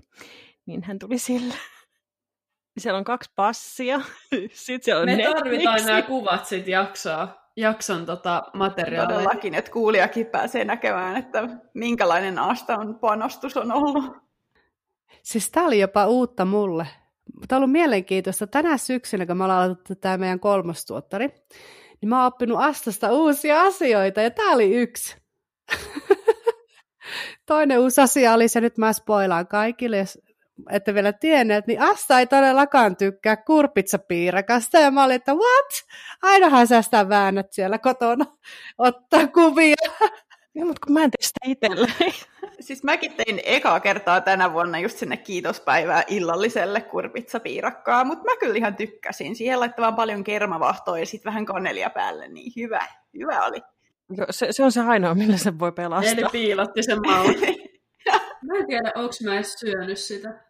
niin hän tuli sillä. Siellä on kaksi passia, sitten siellä on me Netflixi. Tarvitaan nämä kuvat sitten jaksaa. Jakson tota, materiaalia. Todellakin, että kuulijakin pääsee näkemään, että minkälainen Astan panostus on ollut. Siis tää oli jopa uutta mulle. Tää on ollut mielenkiintoista. Tänä syksynä, kun me ollaan aloitettu tää meidän kolmostuottari, niin mä oon oppinut Astasta uusia asioita, ja tää oli yksi. Toinen uusi asia oli se, nyt mä spoilaan kaikille, jos ette vielä tienneet, niin Asta ei todellakaan tykkää kurpitsapiirakasta, ja mä olin, että what? Ainahan sä sitä väännät siellä kotona, ottaa kuvia. Ja, mutta kun mä en tee sitä itselleen. Siis mäkin tein ekaa kertaa tänä vuonna just sinne kiitospäivää illalliselle kurpitsapiirakkaa, mutta mä kyllä ihan tykkäsin. Siihen laittamaan paljon kermavahtoa ja sitten vähän kanelia päälle, niin hyvä, hyvä oli. Jo, se, se on se ainoa, millä sen voi pelastaa. Eli piilotti sen maun. Mä en tiedä, onko mä edes syönyt sitä.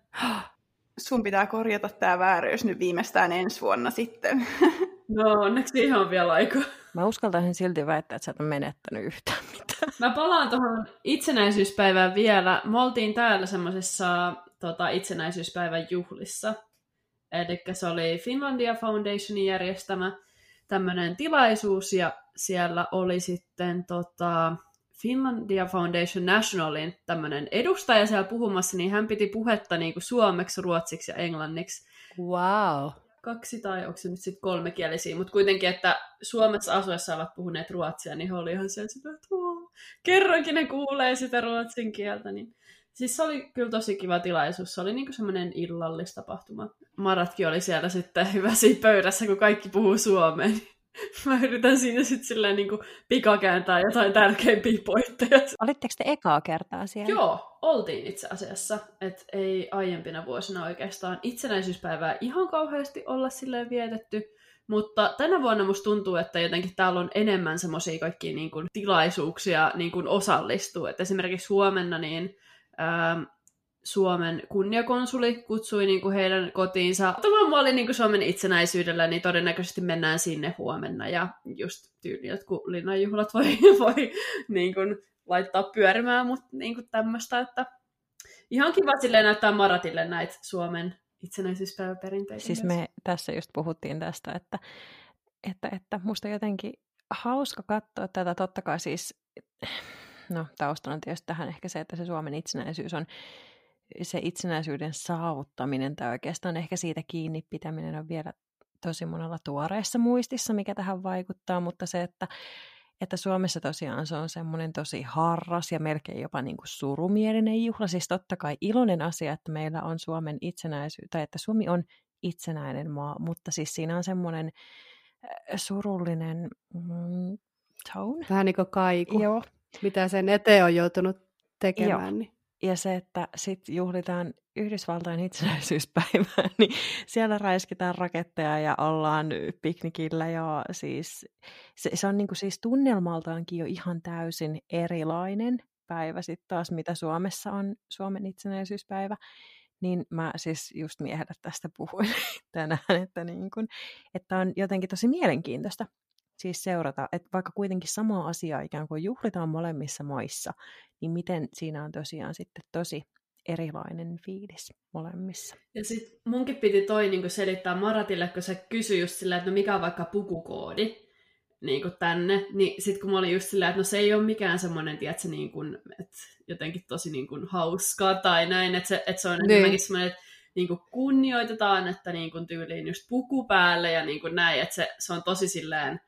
Sun pitää korjata tää vääryys nyt viimeistään ensi vuonna sitten. No onneksi ihan vielä aikaa. Mä uskaltaisin silti väittää, että sä et ole menettänyt yhtään mitään. Mä palaan tuohon itsenäisyyspäivään vielä. Me oltiin täällä semmoisessa tota, itsenäisyyspäivän juhlissa. Eli se oli Finlandia Foundationin järjestämä tämmöinen tilaisuus. Ja siellä oli sitten tota, Finlandia Foundation Nationalin tämmöinen edustaja siellä puhumassa, niin hän piti puhetta niin kuin suomeksi, ruotsiksi ja englanniksi. Wow. Kaksi tai onko se nyt sitten kolmekielisiä, mutta kuitenkin, että Suomessa asuessa ovat puhuneet ruotsia, niin he oli ihan siellä sitä, että kerrankin ne kuulee sitä ruotsin kieltä. Niin. Siis se oli kyllä tosi kiva tilaisuus, se oli niin kuin semmoinen illallistapahtuma. Maratkin oli siellä sitten hyvä siinä pöydässä, kun kaikki puhuu suomea. Mä yritän siinä sitten silleen niinku pikakääntää jotain tärkeimpiä pointteja. Olitteko te ekaa kertaa siellä? Joo, oltiin itse asiassa. Et ei aiempina vuosina oikeastaan itsenäisyyspäivää ihan kauheasti olla silleen vietetty. Mutta tänä vuonna musta tuntuu, että jotenkin täällä on enemmän semmosia kaikkia niinku tilaisuuksia niinku osallistuu. Et esimerkiksi huomenna niin... Ähm, Suomen kunniakonsuli kutsui niinku heidän kotiinsa. Mä olin niinku Suomen itsenäisyydellä, niin todennäköisesti mennään sinne huomenna. Ja just tyyli, jotkut linnanjuhlat voi, voi niinku laittaa pyörimään, mutta niinku tämmöistä. Että ihan kiva silleen näyttää Maratille näitä Suomen itsenäisyyspäiväperinteitä. Siis myös. Me tässä just puhuttiin tästä, että, että, että musta jotenkin hauska katsoa tätä totta kai siis... No taustana tietysti tähän ehkä se, että se Suomen itsenäisyys on se itsenäisyyden saavuttaminen tai oikeastaan ehkä siitä kiinni pitäminen on vielä tosi monella tuoreessa muistissa, mikä tähän vaikuttaa, mutta se, että, että Suomessa tosiaan se on semmoinen tosi harras ja melkein jopa niin kuin surumielinen juhla, siis totta kai iloinen asia, että meillä on Suomen itsenäisyys, tai että Suomi on itsenäinen maa, mutta siis siinä on semmoinen surullinen mm, tone. Vähän niin kuin kaiku. Joo. Mitä sen eteen on joutunut tekemään. Niin. Ja se, että sitten juhlitaan Yhdysvaltain itsenäisyyspäivää, niin siellä räiskitään raketteja ja ollaan piknikillä. Ja siis, se, se on niinku siis tunnelmaltaankin jo ihan täysin erilainen päivä sitten taas, mitä Suomessa on Suomen itsenäisyyspäivä. Niin mä siis just miehelle tästä puhuin tänään, että, niin kun, että on jotenkin tosi mielenkiintoista. Siis seurata, että vaikka kuitenkin samaa asiaa ikään kuin juhlitaan molemmissa maissa, niin miten siinä on tosiaan sitten tosi erilainen fiilis molemmissa. Ja sit munkin piti toi niinku selittää Maratille, kun se kysyi just silleen, että no mikä on vaikka pukukoodi niinku tänne, niin sit kun mä olin just silleen, että no se ei ole mikään semmoinen, tiedätkö, niinku, että jotenkin tosi niinku hauskaa tai näin, että se, et se on niin. Enemmänkin semmoinen, että niinku kunnioitetaan, että niinku tyyliin just puku päälle ja niinku näin, että se, se on tosi silleen...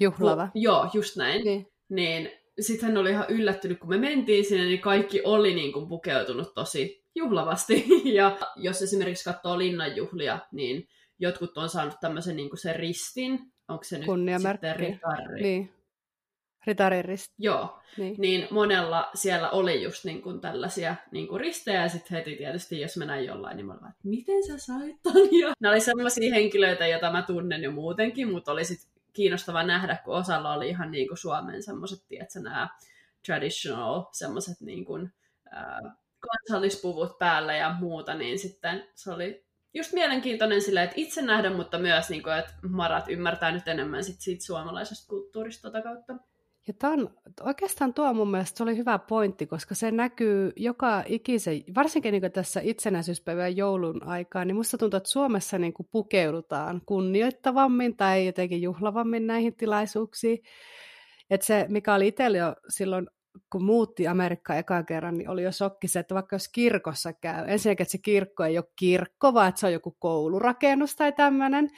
Juhlava. Hu- joo, just näin. Niin. niin Sitten hän oli ihan yllättynyt, kun me mentiin sinne, niin kaikki oli niin kuin pukeutunut tosi juhlavasti. Ja jos esimerkiksi katsoo linnanjuhlia, niin jotkut on saanut tämmöisen niin kuin sen ristin. Onko se nyt sitten ritari? Niin. Ritarin risti. Joo. Niin. niin monella siellä oli just niin kuin tällaisia niin kuin ristejä. Ja sitten heti tietysti, jos mä näin jollain, niin mä olin, että miten sä sait ton? Ja nämä oli sellaisia henkilöitä, joita mä tunnen jo muutenkin, mutta oli sitten kiinnostavaa nähdä, kun osalla oli ihan niin kuin Suomen semmoiset, tiedätkö, nämä traditional semmoiset niin kuin, äh, kansallispuvut päällä ja muuta, niin sitten se oli just mielenkiintoinen silleen, että itse nähdä, mutta myös, niin kuin, että Marat ymmärtää nyt enemmän sit siitä suomalaisesta kulttuurista tota kautta. Ja tämän, oikeastaan tuo mun mielestä se oli hyvä pointti, koska se näkyy joka ikisen, varsinkin niin tässä itsenäisyyspäivän joulun aikaan, niin musta tuntuu, että Suomessa niin kuin pukeudutaan kunnioittavammin tai jotenkin juhlavammin näihin tilaisuuksiin. Että se, mikä oli itsellä jo silloin, kun muutti Amerikkaan ekan kerran, niin oli jo shokki se, että vaikka jos kirkossa käy, ensinnäkin, että se kirkko ei ole kirkko, vaan että se on joku koulurakennus tai tämmöinen.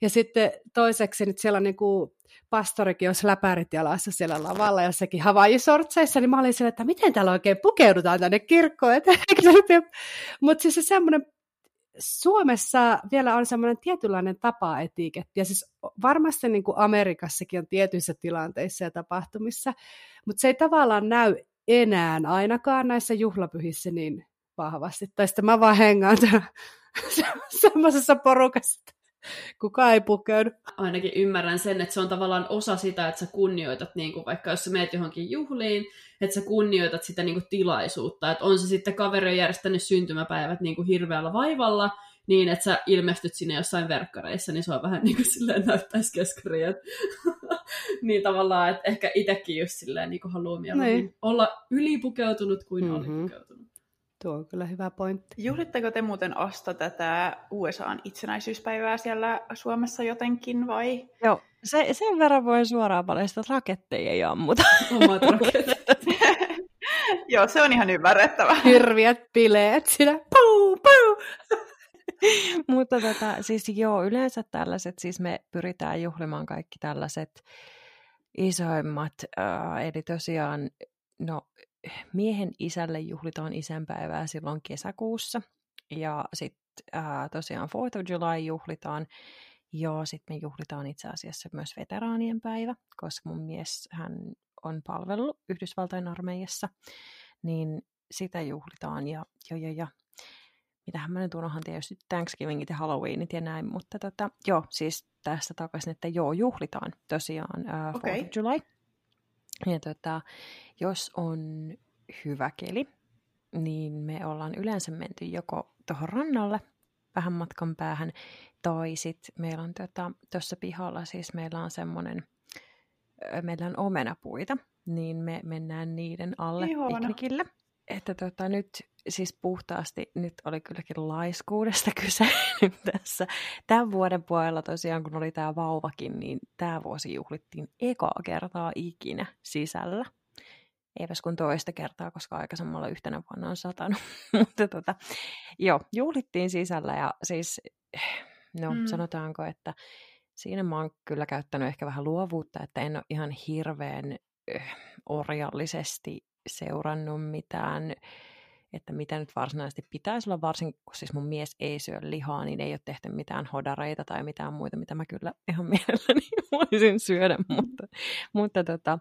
Ja sitten toiseksi, nyt siellä on niin kuin pastorikin olisi läpärit jalassa siellä lavalla jossakin Hawaii-sortseissa, niin mä olin siellä, että miten täällä oikein pukeudutaan tänne kirkkoon. Mutta siis se semmoinen, Suomessa vielä on semmoinen tietynlainen tapa-etiketti, ja siis varmasti niin kuin Amerikassakin on tietyissä tilanteissa ja tapahtumissa, mutta se ei tavallaan näy enää ainakaan näissä juhlapyhissä niin vahvasti. Tai sitten mä vaan hengaan semmoisessa porukassa. Kukaan ei pukeudu. Ainakin ymmärrän sen, että se on tavallaan osa sitä, että sä kunnioitat, niin kuin vaikka jos sä meet johonkin juhliin, että sä kunnioitat sitä niin kuin tilaisuutta. Että on se sitten kaveri järjestänyt syntymäpäivät niin kuin hirveällä vaivalla, niin että sä ilmestyt sinne jossain verkkareissa, niin se on vähän niin kuin silleen näyttäisi keskaria. Niin tavallaan, että ehkä itsekin just silleen niin kuin haluaa mieluummin olla ylipukeutunut kuin mm-hmm. alipukeutunut. Tuo on kyllä hyvä pointti. Juhlitteko te muuten Asta tätä U S A:n itsenäisyyspäivää siellä Suomessa jotenkin vai? Joo, se, sen verran voi suoraan paljastaa, että raketteja ei ammuta. Omat raketit. Joo, se on ihan ymmärrettävää. Hirviät bileet siinä. Puu, puu. Mutta tota, siis joo, yleensä tällaiset, siis me pyritään juhlimaan kaikki tällaiset isoimmat, äh, eli tosiaan, no... miehen isälle juhlitaan isänpäivää silloin kesäkuussa ja sitten äh, tosiaan Fourth of July juhlitaan ja sitten me juhlitaan itse asiassa myös veteraanien päivä, koska mun mies hän on palvellut Yhdysvaltain armeijassa, niin sitä juhlitaan ja jo ja ja mitähän mä nyt unohan tietysti Thanksgivingit ja Halloweenit ja näin, mutta tota, joo siis tästä takaisin, että joo juhlitaan tosiaan äh, Fourth okay. of July. Ja tota, jos on hyvä keli, niin me ollaan yleensä menty joko tuohon rannalle vähän matkan päähän, tai sitten meillä on tuossa tota, pihalla, siis meillä on semmoinen, meillä on omenapuita, niin me mennään niiden alle piknikille. Että tota, nyt siis puhtaasti, nyt oli kylläkin laiskuudesta kyse nyt tässä. Tämän vuoden puolella tosiaan, kun oli tämä vauvakin, niin tämä vuosi juhlittiin ekaa kertaa ikinä sisällä. Eipäs kun toista kertaa, koska aikaisemmalla yhtenä vuonna on satanut. Mutta tota, joo, juhlittiin sisällä ja siis, no mm. sanotaanko, että siinä mä oon kyllä käyttänyt ehkä vähän luovuutta, että en ole ihan hirveän orjallisesti seurannut mitään, että mitä nyt varsinaisesti pitäisi olla, varsinkin kun siis mun mies ei syö lihaa, niin ei ole tehty mitään hodareita tai mitään muita, mitä mä kyllä ihan mielelläni voisin syödä, mutta, mutta tota,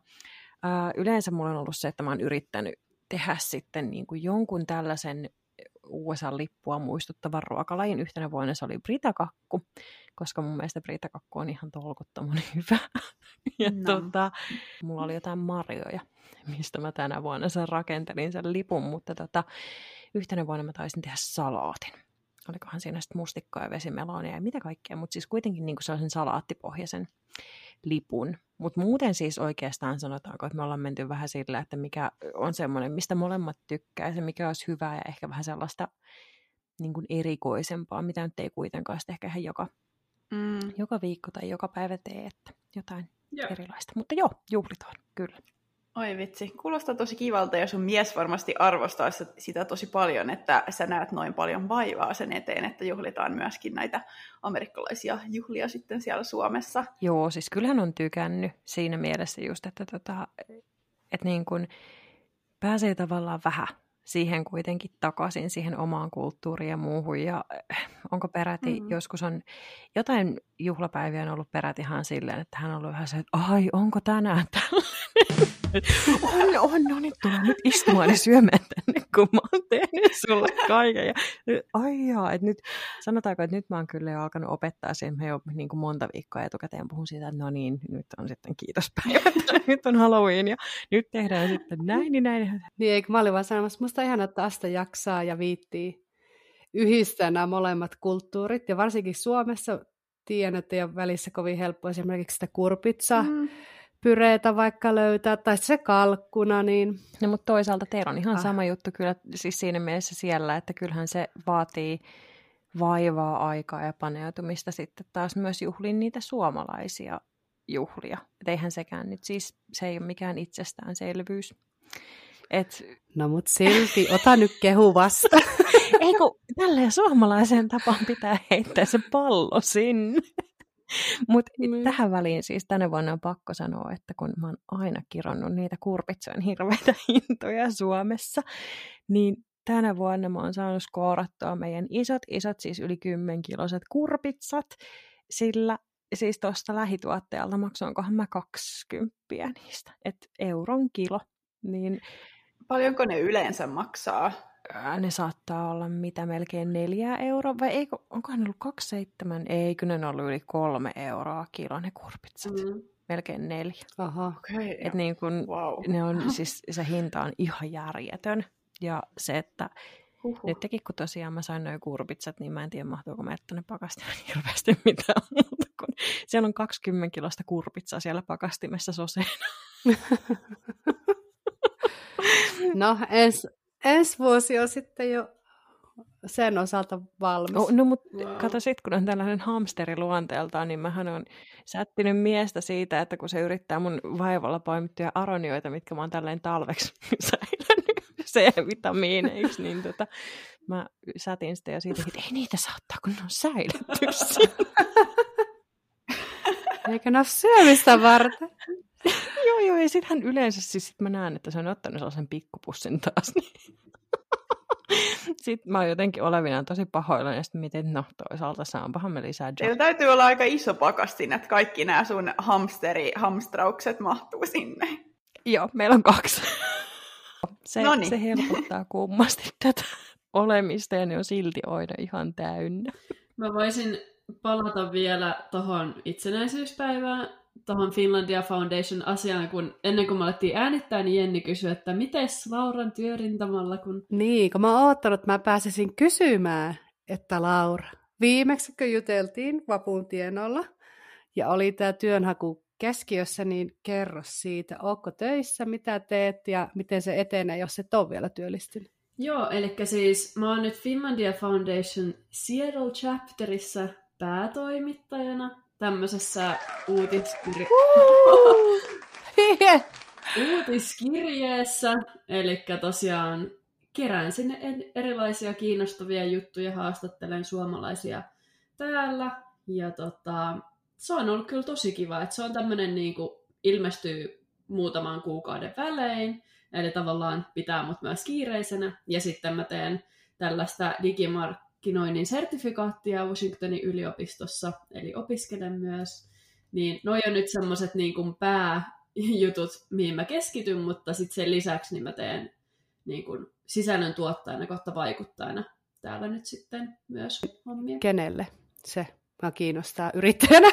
ää, yleensä mulla on ollut se, että mä oon yrittänyt tehdä sitten niin kuin jonkun tällaisen U S A-lippua muistuttavan ruokalajin. Yhtenä vuonna se oli britakakku, koska mun mielestä britakakku on ihan tolkuttoman hyvä. Ja no. tota, mulla oli jotain marjoja, mistä mä tänä vuonna sen rakentelin sen lipun, mutta tota, yhtenä vuonna mä taisin tehdä salaatin. Olikohan siinä sitten mustikkaa ja vesimeloonia ja mitä kaikkea, mutta siis kuitenkin niinku sellaisen salaattipohjaisen lipun. Mutta muuten siis oikeastaan sanotaanko, että me ollaan menty vähän sillä, että mikä on semmoinen, mistä molemmat tykkää, se mikä olisi hyvää ja ehkä vähän sellaista niin kuin erikoisempaa, mitä nyt ei kuitenkaan sitten ehkä ihan joka, mm. joka viikko tai joka päivä tee, että jotain joo. erilaista. Mutta joo, juhlitaan, kyllä. Oi vitsi, kuulostaa tosi kivalta ja sun mies varmasti arvostaa sitä tosi paljon, että sä näet noin paljon vaivaa sen eteen, että juhlitaan myöskin näitä amerikkalaisia juhlia sitten siellä Suomessa. Joo, siis kyllähän on tykännyt siinä mielessä just, että, tota, että niin kun pääsee tavallaan vähän siihen kuitenkin takaisin, siihen omaan kulttuuriin ja muuhun. Ja onko peräti, mm-hmm. joskus on jotain juhlapäiviä on ollut peräti ihan silleen, että hän on ollut ihan se, että ai, onko tänään tällainen? On, on, no niin, tule nyt istumaan ja syömään tänne, kun mä oon tehnyt sulle kaiken. Ja, ai jaa, että nyt, sanotaanko, että nyt mä oon kyllä jo alkanut opettaa sen, mä jo niin kuin monta viikkoa etukäteen puhun siitä, että no niin, nyt on sitten kiitospäivä, nyt on Halloween ja nyt tehdään sitten näin ja näin. Niin, eikö mä olin vaan sanomassa, musta on ihanaa, että Asta jaksaa ja viittii yhdistää nämä molemmat kulttuurit ja varsinkin Suomessa tiedän, että ei ole välissä kovin helppoa esimerkiksi sitä kurpitsaa. Mm. Pyreetä vaikka löytää, tai se kalkkuna, niin... No, mutta toisaalta teillä on ihan sama ah. juttu kyllä siis siinä mielessä siellä, että kyllähän se vaatii vaivaa, aikaa ja paneutumista sitten taas myös juhliin niitä suomalaisia juhlia. Et eihän sekään nyt siis, se ei ole mikään itsestäänselvyys. Et... No, mutta silti, ota nyt kehu vasta. Eikö tälleen suomalaiseen tapaan pitää heittää se pallo sinne? Mutta mm. tähän väliin siis tänä vuonna on pakko sanoa, että kun mä oon aina kironnut niitä kurpitsojen hirveitä hintoja Suomessa, niin tänä vuonna mä oon saanut skoorattua meidän isot, isot siis yli kymmenkiloiset kurpitsat, sillä siis tuosta lähituottajalta maksoinkohan mä kaksikymppiä niistä, että euron kilo. Niin paljonko ne yleensä maksaa? Ne saattaa olla mitä, melkein neljä euroa, vai eikö, onkohan ne ollut kaksi seitsemän? Eikö ne ollut yli kolme euroa kilo ne kurpitsat? Mm. Melkein neljä. Aha, okay, et niin kun wow. ne on, siis se hinta on ihan järjetön. Ja se, että uhuh. nytkin kun tosiaan mä sain noi kurpitsat, niin mä en tiedä mahtuuko mä jättää ne pakastimeen hirveästi mitään muuta. Kun siellä on kaksikymmentä kilosta kurpitsaa siellä pakastimessa soseena. No, ens... Ensi vuosi on sitten jo sen osalta valmis. No, no mutta wow. kato sit, kun on tällainen hamsteri luonteeltaan, niin mähän on sättinyt miestä siitä, että kun se yrittää mun vaivalla poimittuja aronioita, mitkä mä oon tälleen talveksi säilynyt C-vitamiineiksi, niin tota, mä sätin sitä jo siitä, että ei niitä saattaa, kun ne on säilytty siinä. Eikä ne ole syömistä varten. Joo, joo, ja sitten hän yleensä, siis sit mä näen, että se on ottanut sellaisen pikkupussin taas. Niin. Sitten mä oon jotenkin olevinaan tosi pahoillani, ja sitten mietin, no toisaalta saanpahan me lisää. Teillä täytyy olla aika iso pakastin, että kaikki nämä sun hamsteri-hamstraukset mahtuu sinne. Joo, meillä on kaksi. Se, se helpottaa kummasti tätä olemista, ja ne on silti aina ihan täynnä. Mä voisin palata vielä tohon itsenäisyyspäivään, tuohon Finlandia Foundation asiaan, kun ennen kuin me alettiin äänittää, niin Jenni kysyi, että mites Lauran työrintamalla? Kun... Niin, kun mä oon oottanut, että mä pääsisin kysymään, että Laura, viimeksi kun juteltiin vapuun tienolla ja oli tää työnhaku keskiössä, niin kerro siitä, ootko töissä, mitä teet ja miten se etenee, jos et ole vielä työllistynyt. Joo, eli siis mä oon nyt Finlandia Foundation Seattle Chapterissa päätoimittajana, tämmöisessä uutiskirje... yeah. uutiskirjeessä, eli tosiaan kerään sinne erilaisia kiinnostavia juttuja, haastattelen suomalaisia täällä, ja tota, se on ollut kyllä tosi kiva, että se on tämmöinen, niin kuin ilmestyy muutaman kuukauden välein, eli tavallaan pitää mut myös kiireisenä, ja sitten mä teen tällaista digimarkkinointia, Kinoinnin sertifikaattia Washingtonin yliopistossa, eli opiskelen myös. Niin, noi on nyt semmoiset niin kuin pääjutut, mihin mä keskityn, mutta sitten sen lisäksi niin mä teen niin kuin sisällön tuottajana kautta vaikuttajana täällä nyt sitten myös hommia. Kenelle se mä kiinnostaa yrittäjänä?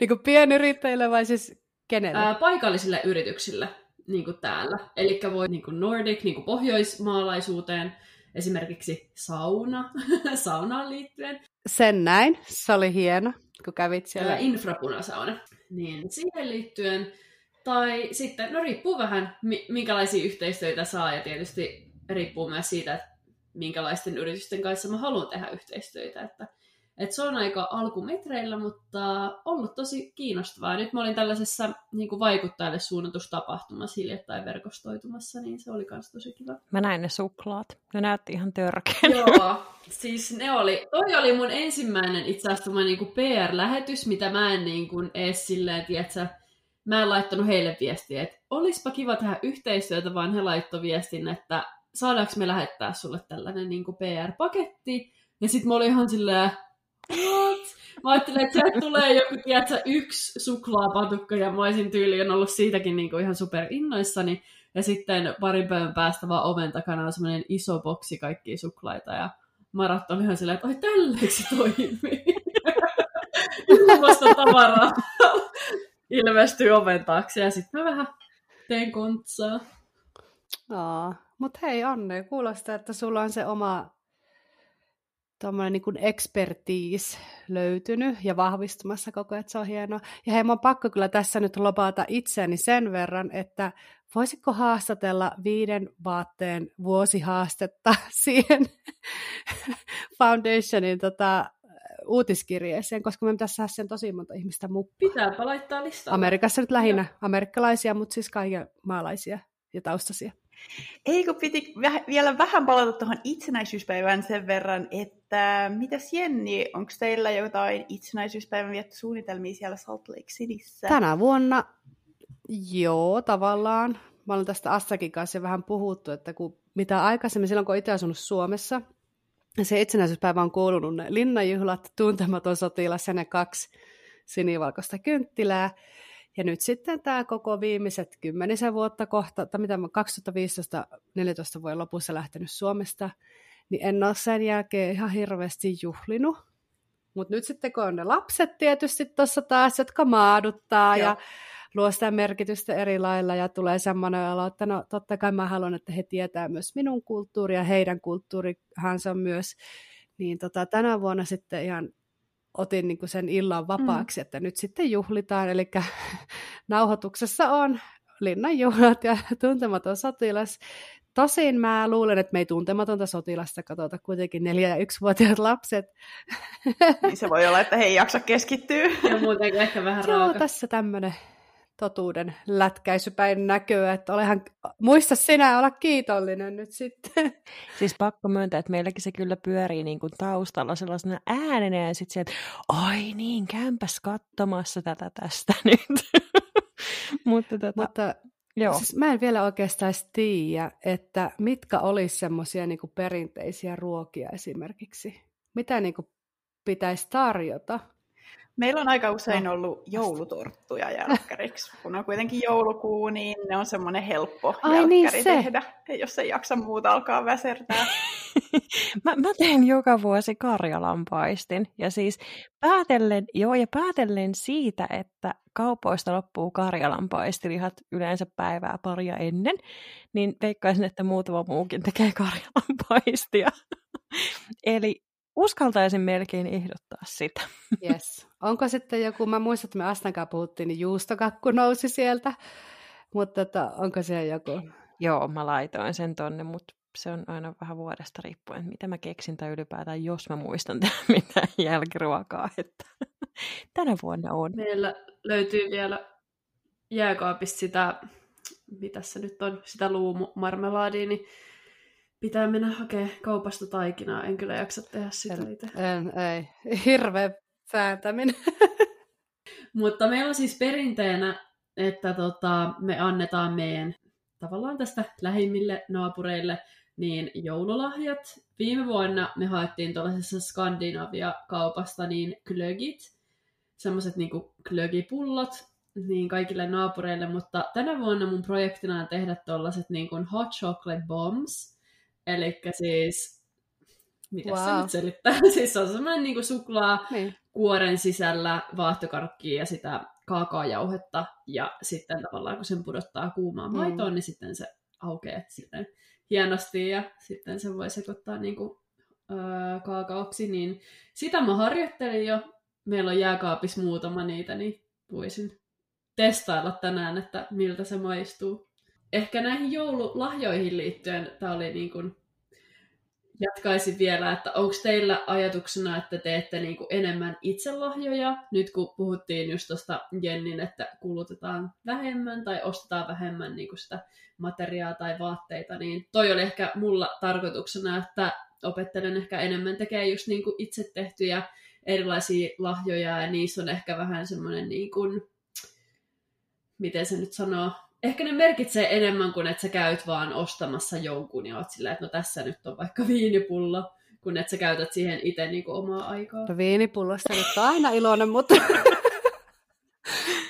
Niin kuin pienyrittäjille vai siis kenelle? Ää, paikallisille yrityksille niin kuin täällä. Eli voi niin kuin Nordic, niin kuin pohjoismaalaisuuteen, esimerkiksi sauna, saunaan liittyen. Sen näin, se oli hieno. kun kävit siellä? Infrapunasauna. Niin, siihen liittyen. Tai sitten, no riippuu vähän, minkälaisia yhteistyötä saa, ja tietysti riippuu myös siitä, että minkälaisten yritysten kanssa mä haluan tehdä yhteistyötä. Että, että se on aika alkumetreillä, mutta ollut tosi kiinnostavaa. Nyt mä olin tällaisessa niin kuin vaikuttajalle suunnatustapahtumassa hiljattain verkostoitumassa, niin se oli myös tosi kiva. Mä näin ne suklaat. Ne näytti ihan törkeän. Joo, siis ne oli. Toi oli mun ensimmäinen itse asiassa mun niin kuin P R-lähetys, mitä mä en niin kuin ees silleen, tietsä, mä en laittanut heille viestiä, että olispa kiva tehdä yhteistyötä, vaan he laittoi viestin, että saadaanko me lähettää sulle tällainen niin kuin P R-paketti. Ja sit mä olin ihan silleen, what? Mä ajattelin, että sieltä tulee joku, tiedätkö, yksi suklaapatukka, ja mä olisin tyyliin ollut siitäkin niin kuin ihan superinnoissani. Ja sitten parin päivän päästä vaan oven takana on semmoinen iso boksi kaikkia suklaita, ja Marat oli ihan silleen, että oi, tälleeksi toimii. Ilmasta tavaraa ilmestyy oven taakse, ja sitten mä vähän teen kontsaa. Aa, mut hei Anne, kuulostaa, että sulla on se oma tommoinen niin kuin expertise löytynyt ja vahvistumassa koko ajan, se on hienoa. Ja hei, mun on pakko kyllä tässä nyt lopata itseäni sen verran, että voisitko haastatella viiden vaatteen vuosihaastetta siihen Foundationin tota, uutiskirjeeseen, koska me pitäisi saada sen tosi monta ihmistä mukaan. Pitääpä laittaa listaa. Amerikassa nyt lähinnä ja amerikkalaisia, mutta siis kaiken maalaisia ja taustaisia. Eikö piti väh- vielä vähän palata tuohon itsenäisyyspäivään sen verran, että mitäs Jenni, onko teillä jotain itsenäisyyspäivän viettosuunnitelmia siellä Salt Lake Cityssä? Tänä vuonna, joo, tavallaan. Mä olen tästä Astakin kanssa vähän puhuttu, että kun, mitä aikaisemmin, silloin kun itse asunut Suomessa, se itsenäisyyspäivä on kuulunut ne linnanjuhlat, tuntematon sotilas ja ne kaksi sinivalkoista kynttilää. Ja nyt sitten tämä koko viimeiset kymmenisen vuotta kohta, tai mitä mä kaksituhattaviisitoista neljätoista vuoden lopussa lähtenyt Suomesta, niin en ole sen jälkeen ihan hirveästi juhlinut. Mutta nyt sitten kun on ne lapset tietysti tuossa taas, jotka maaduttaa Joo. ja luo sitä merkitystä eri lailla, ja tulee semmoinen olo, että no totta kai mä haluan, että he tietää myös minun kulttuuria, ja heidän kulttuurihansa myös. Niin tota, tänä vuonna sitten ihan otin niin kuin sen illan vapaaksi, mm. että nyt sitten juhlitaan, eli nauhoituksessa on linnanjuhlat ja tuntematon sotilas. Tosin mä luulen, että me ei tuntematonta sotilasta katsota, kuitenkin neljä- ja yksivuotiaat lapset. Niin se voi olla, että he ei jaksa keskittyä. Ja muutenkin ehkä vähän raaka. Joo, tässä tämmöinen totuuden lätkäisypäin näköä, että olehan, muista sinä olla kiitollinen nyt sitten. Siis pakko myöntää, että meilläkin se kyllä pyörii niin kuin taustalla sellaisena äänenä, ja sitten se, että ai niin, käympäs katsomassa tätä tästä nyt. Mutta, tota, Mutta joo. Siis mä en vielä oikeastaan tiedä, että mitkä olisi semmoisia niin kuin perinteisiä ruokia esimerkiksi. Mitä niin kuin pitäisi tarjota? Meillä on aika usein ollut joulutorttuja jälkkäriksi, kun on kuitenkin joulukuu, niin ne on semmoinen helppo Ai jälkkäri niin tehdä, jos ei jaksa muuta alkaa väsertää. mä, mä teen joka vuosi karjalanpaistin, ja siis päätellen, joo, ja päätellen siitä, että kaupoista loppuu karjalanpaistilihat yleensä päivää paria ennen, niin veikkaisin, että muutama muukin tekee karjalanpaistia. Eli uskaltaisin melkein ehdottaa sitä. Yes. Onko sitten joku, mä muistan, että me Astankaan puhuttiin, niin juustokakku nousi sieltä, mutta että onko siellä joku? Joo, mä laitoin sen tonne, mutta se on aina vähän vuodesta riippuen, mitä mä keksin tai ylipäätään, jos mä muistan tehdä mitään jälkiruokaa, että tänä vuonna on. Meillä löytyy vielä jääkaapista sitä, mitä se nyt on, sitä luumumarmelaadia, niin pitää mennä hakemaan kaupasta taikinaa. En kyllä jaksa tehdä sitä itse. En, ei. Hirveä sääntäminen. Mutta meillä on siis perinteenä, että tota, me annetaan meidän tavallaan tästä lähimmille naapureille niin joululahjat. Viime vuonna me haettiin tuollaisessa Skandinavia-kaupasta niin klögit, semmoiset niinku klögipullot niin kaikille naapureille. Mutta tänä vuonna mun projektina on tehdä tuollaiset niin kuin hot chocolate bombs. Elikkä siis, mitä wow. se nyt selittää? Siis on semmoinen niin kuin suklaa niin. kuoren sisällä vaahtokarkkia ja sitä kaakaojauhetta. Ja sitten tavallaan kun sen pudottaa kuumaan maitoon, mm. niin sitten se aukeaa silleen hienosti. Ja sitten se voi sekoittaa niin kuin, öö, kaakaoksi. Niin sitä mä harjoittelin jo meillä on jääkaapissa muutama niitä, niin voisin testailla tänään, että miltä se maistuu. Ehkä näihin joululahjoihin liittyen tämä oli niin kuin, jatkaisin vielä, että onko teillä ajatuksena, että teette niin kuin enemmän itse lahjoja? Nyt kun puhuttiin just tuosta Jennin, että kulutetaan vähemmän tai ostetaan vähemmän niin kuin sitä materiaa tai vaatteita, niin toi oli ehkä mulla tarkoituksena, että opettelen ehkä enemmän tekee just niin kuin itse tehtyjä erilaisia lahjoja, ja niissä on ehkä vähän semmoinen, niin kuin, miten se nyt sanoo, ehkä ne merkitsee enemmän kuin, että sä käyt vaan ostamassa jonkun ja oot silleen, että no tässä nyt on vaikka viinipullo, kun että sä käytät siihen itse niin kuin omaa aikaa. No viinipullosta nyt on aina iloinen, mutta...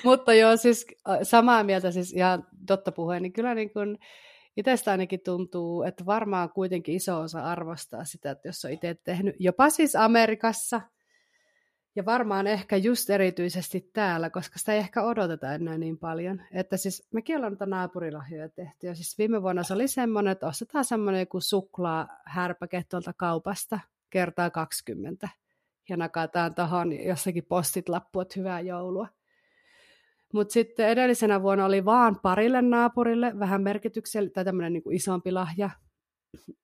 mutta joo, siis samaa mieltä siis ihan totta puheen, niin kyllä niin kuin itsestä ainakin tuntuu, että varmaan kuitenkin iso osa arvostaa sitä, että jos on itse tehnyt, jopa siis Amerikassa, ja varmaan ehkä just erityisesti täällä, koska sitä ei ehkä odoteta enää niin paljon. Että siis mekin ollaan noita naapurilahjoja tehty. Ja siis viime vuonna se oli semmoinen, että ostetaan semmoinen joku suklaahärpäke tuolta kaupasta kertaa kaksikymmentä. Ja nakataan tuohon jossakin postit lappu, että hyvää joulua. Mutta sitten edellisenä vuonna oli vaan parille naapurille vähän merkityksellinen tai tämmöinen niinku isompi lahja.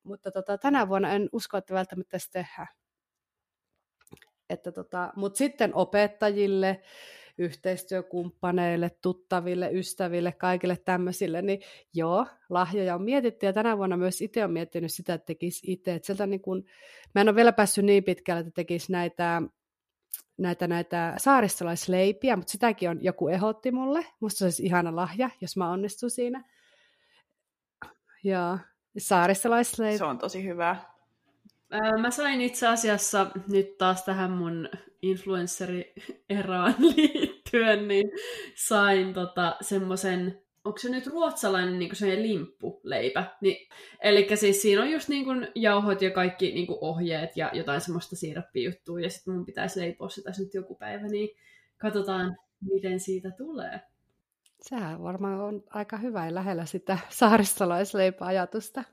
Mutta tota, tänä vuonna en usko, että välttämättä se tehdään. Että tota, mutta sitten opettajille, yhteistyökumppaneille, tuttaville, ystäville, kaikille tämmöisille, niin joo, lahjoja on mietitty, ja tänä vuonna myös itse olen miettinyt sitä, että tekisi itse. Et sieltä niin kun, mä en ole vielä päässyt niin pitkälle, että tekisi näitä, näitä, näitä saaristolaisleipiä, mutta sitäkin on joku ehdotti mulle. Musta se olisi ihana lahja, jos mä onnistun siinä. Ja saaristolaisleipiä. Se on tosi hyvä. Mä sain itse asiassa nyt taas tähän mun influensseri-eraan liittyen, niin sain tota semmoisen, onko se nyt ruotsalainen niin se limppuleipä? Niin, eli siis siinä on just niin kuin jauhot ja kaikki niin kuin ohjeet ja jotain semmoista siirappijuttua, ja sitten mun pitäisi leipoa sitä nyt joku päivä, niin katsotaan, miten siitä tulee. Sehän varmaan on aika hyvä ja lähellä sitä saaristolaisleipäajatusta.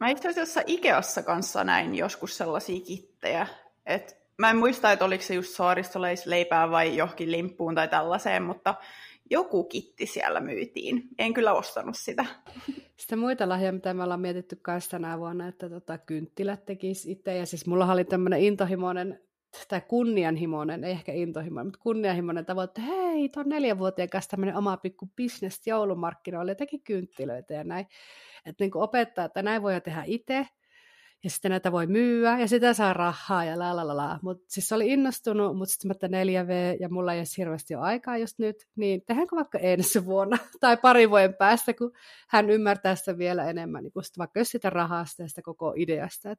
Mä itse asiassa Ikeassa kanssa näin joskus sellaisia kittejä, että mä en muista, että oliko se just saaristolaisleipää vai johonkin limppuun tai tällaiseen, mutta joku kitti siellä myytiin. En kyllä ostanut sitä. Sitten muita lahjoja, mitä me ollaan mietitty kanssa tänä vuonna, että tota, kynttilät tekisi itse. Ja siis mulla oli tämmöinen intohimoinen, tai kunnianhimoinen, ei ehkä intohimoinen, mutta kunnianhimoinen tavoite, että hei, tuon neljänvuotiaan kanssa tämmöinen oma pikku business joulumarkkinoilla, ja teki kynttilöitä ja näin. Että niin kuin opettaa, että näin voi tehdä itse, ja sitten näitä voi myyä, ja sitä saa rahaa, ja lalalala. Mutta siis se oli innostunut, mutta sitten mä neljä vee, ja mulla ei edes hirveästi ole aikaa just nyt, niin tehdäänkö vaikka ensi vuonna, tai pari vuoden päästä, kun hän ymmärtää sitä vielä enemmän, niin sit vaikka jos sitä rahasta ja sitä koko ideasta.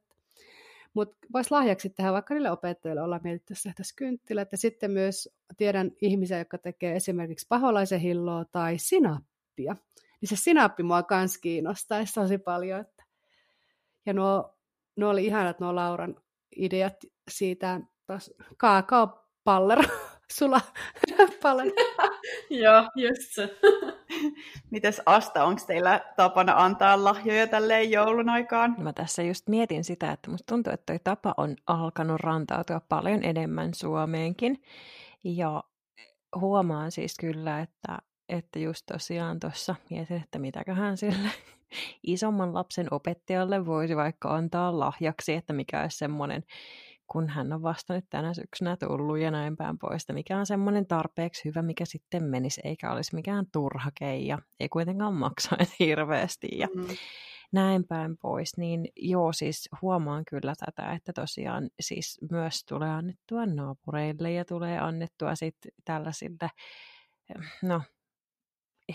Mutta voisi lahjaksi tehdä vaikka niille opettajille, ollaan mietitty, että tehtäisiin kynttilät, ja sitten myös tiedän ihmisiä, jotka tekee esimerkiksi paholaisen hilloa tai sinappia. Niin se sinappi mua kans kiinnostaisi tosi paljon. Että. Ja nuo, nuo oli ihanat nuo Lauran ideat siitä kaakaopallero. Sula pallero. Joo, just se. Mites Asta, onko teillä tapana antaa lahjoja tälleen joulun aikaan? Mä tässä just mietin sitä, että musta tuntuu, että toi tapa on alkanut rantautua paljon enemmän Suomeenkin. Ja huomaan siis kyllä, että Että just tosiaan tuossa mietin, että mitäköhän sille isomman lapsen opettajalle voisi vaikka antaa lahjaksi, että mikä olisi semmoinen, kun hän on vasta nyt tänä syksynä tullut ja näin päin pois, että mikä on semmoinen tarpeeksi hyvä, mikä sitten menisi, eikä olisi mikään turhake ja ei kuitenkaan maksaisi hirveästi ja mm. näin päin pois. Niin joo, siis huomaan kyllä tätä, että tosiaan siis myös tulee annettua naapureille ja tulee annettua sitten tällaisille, no...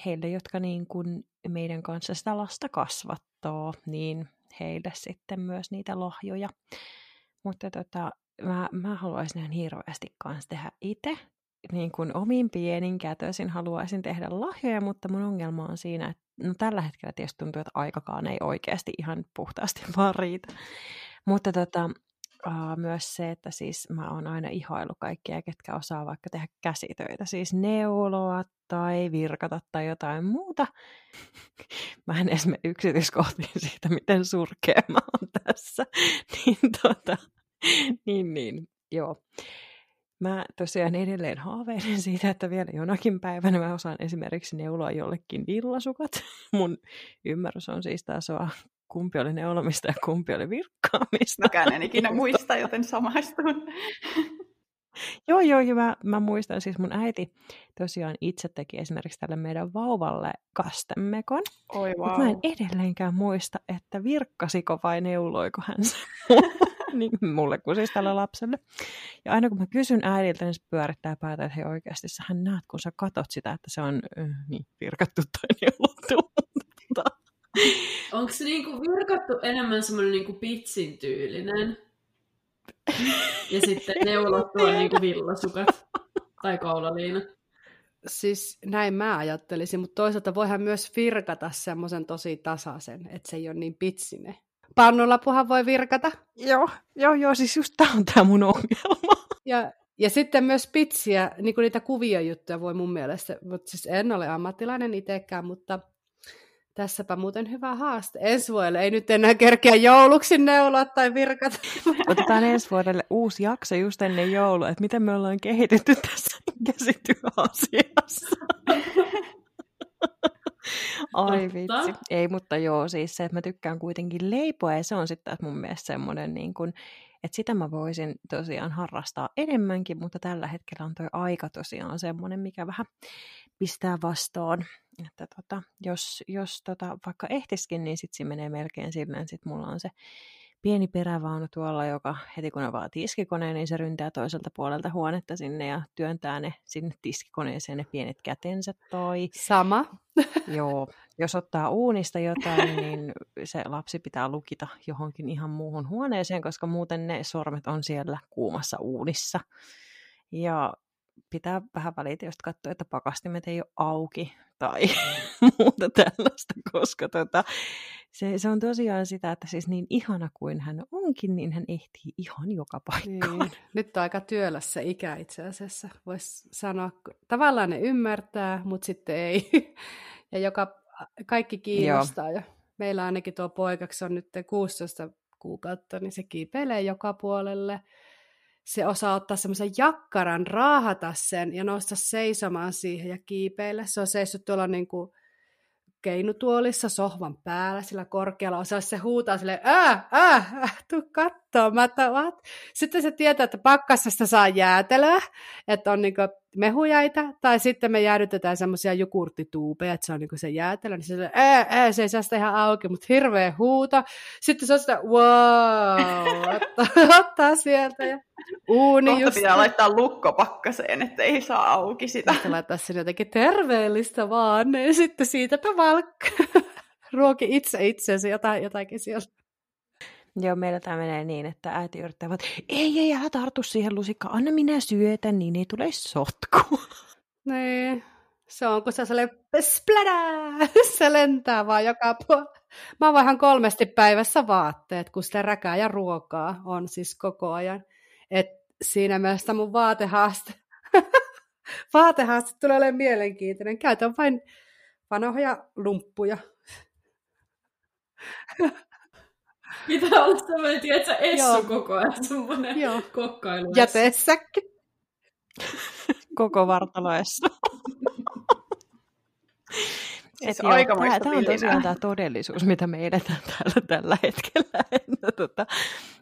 heille, jotka niin kuin meidän kanssa sitä lasta kasvattaa, niin heille sitten myös niitä lahjoja. Mutta tota, mä, mä haluaisin ihan hirveästi kanssa tehdä itse. Niin kuin omin pienin kätösin haluaisin tehdä lahjoja, mutta mun ongelma on siinä, että no tällä hetkellä tietysti tuntuu, että aikakaan ei oikeasti ihan puhtaasti vaan riitä. Mutta tota, Uh, myös se, että siis mä oon aina ihaillut kaikkia, ketkä osaa vaikka tehdä käsitöitä, siis neuloa tai virkata tai jotain muuta. Mä en edes mene yksityiskohtiin siitä, miten surkea mä oon tässä. niin, tota, niin, niin, joo. Mä tosiaan edelleen haaveilen siitä, että vielä jonakin päivänä mä osaan esimerkiksi neuloa jollekin villasukat. Mun ymmärrys on siis tasoa, kumpi oli neulomista ja kumpi oli virkkaamista. Mäkään en ikinä muista, joten samaistun. Joo, joo, ja mä, mä muistan siis mun äiti tosiaan itse teki esimerkiksi tälle meidän vauvalle kastemekon. Oi vau. Wow. Mä en edelleenkään muista, että virkkasiko vai neuloiko hän niin, mulle kuin siis tällä lapselle. Ja aina kun mä kysyn äidiltä, niin se pyörittää päätä, että hei oikeasti sähän näet, kun sä katot sitä, että se on äh, niin, virkattu tai neulottu. Onko se niinku virkattu enemmän semmoinen niinku pitsin tyylinen? Ja sitten neulottu on niinku villasukat tai kaulaliina. Siis näin mä ajattelisin, mutta toisaalta voihan myös virkata semmoisen tosi tasaisen, että se ei ole niin pitsinen. Pannulapuhan voi virkata. Joo, joo, joo, siis just tää on tää mun ongelma. Ja, ja sitten myös pitsiä, niinku niitä kuvia juttuja voi mun mielestä, mutta siis en ole ammattilainen itsekään, mutta tässäpä muuten hyvä haaste. Ensi vuodelle ei nyt enää kerkeä jouluksi neuloa tai virkata. Otetaan ensi vuodelle uusi jakso just ennen joulua, että miten me ollaan kehitetty tässä käsityöasiassa. Ai vitsi. Ei, mutta joo, siis se, että mä tykkään kuitenkin leipoa, ja se on sitten mun mielestä semmoinen, niin kun, että sitä mä voisin tosiaan harrastaa enemmänkin, mutta tällä hetkellä on toi aika tosiaan semmoinen, mikä vähän pistää vastaan. Että tota, jos, jos tota, vaikka ehtiskin, niin sitten se menee melkein silleen, sitten mulla on se pieni perävaunu tuolla, joka heti kun avaa tiskikoneen, niin se ryntää toiselta puolelta huonetta sinne ja työntää ne sinne tiskikoneeseen ne pienet kätensä toi. Sama. Joo. Jos ottaa uunista jotain, niin se lapsi pitää lukita johonkin ihan muuhun huoneeseen, koska muuten ne sormet on siellä kuumassa uunissa. Ja pitää vähän välitä, jos katsoo, että pakastimet ei ole auki tai muuta tällaista, koska tota, se, se on tosiaan sitä, että siis niin ihana kuin hän onkin, niin hän ehtii ihan joka paikkaan. Niin. Nyt on aika työlässä ikä itse asiassa, voisi sanoa. Tavallaan ne ymmärtää, mutta sitten ei. Ja joka, kaikki kiinnostaa. Joo. Meillä ainakin tuo poikaksi on nyt kuusitoista kuukautta, niin se kiipeilee joka puolelle. Se osaa ottaa semmoisen jakkaran, raahata sen ja nousta seisomaan siihen ja kiipeillä. Se on seissut tuolla niin kuin keinutuolissa sohvan päällä sillä korkealla osalla. Se huutaa silleen, ää, ää, äh, tuu kattoo. Mä tavat. Sitten se tietää, että pakkasesta saa jäätelöä, että on niin kuin mehujaita. Tai sitten me jäädytetään semmoisia jukurttituupeja, että se on niin kuin se jäätelö. Niin se silleen, ää, ää, se ei saa sitä ihan auki, mutta hirveä huuto. Sitten se on sitä, wow, ottaa, ottaa sieltä ja uuni. Kohta just pitää laittaa lukko pakkaseen, että ei saa auki sitä. Pitää laittaa sinne jotenkin terveellistä vaan, ja sitten siitäpä valkka. Ruoki itse itseäsi jotain, jotakin sieltä. Joo, meillä tämä menee niin, että äiti yrittää, että ei, ei, älä tartu siihen lusikkaan, anna minä syötän, niin ei tule sotkua. Niin, se on, kun se splädää, se lentää vaan joka puolella. Mä vaihan kolmesti päivässä vaatteet, kun sitä räkää ja ruokaa on siis koko ajan. Et siinä mielessä mun vaatehaaste, vaatehaaste tulee olemaan mielenkiintoinen. Käytän vain vanhoja lumppuja. Pitää olla sellainen, tiedätkö, essu koko ajan, semmoinen kokkailu. Jäteessäkin. Koko vartaloessa. Siis tämä, tämä on tosiaan tämä todellisuus, mitä me edetään täällä tällä hetkellä. No, tota,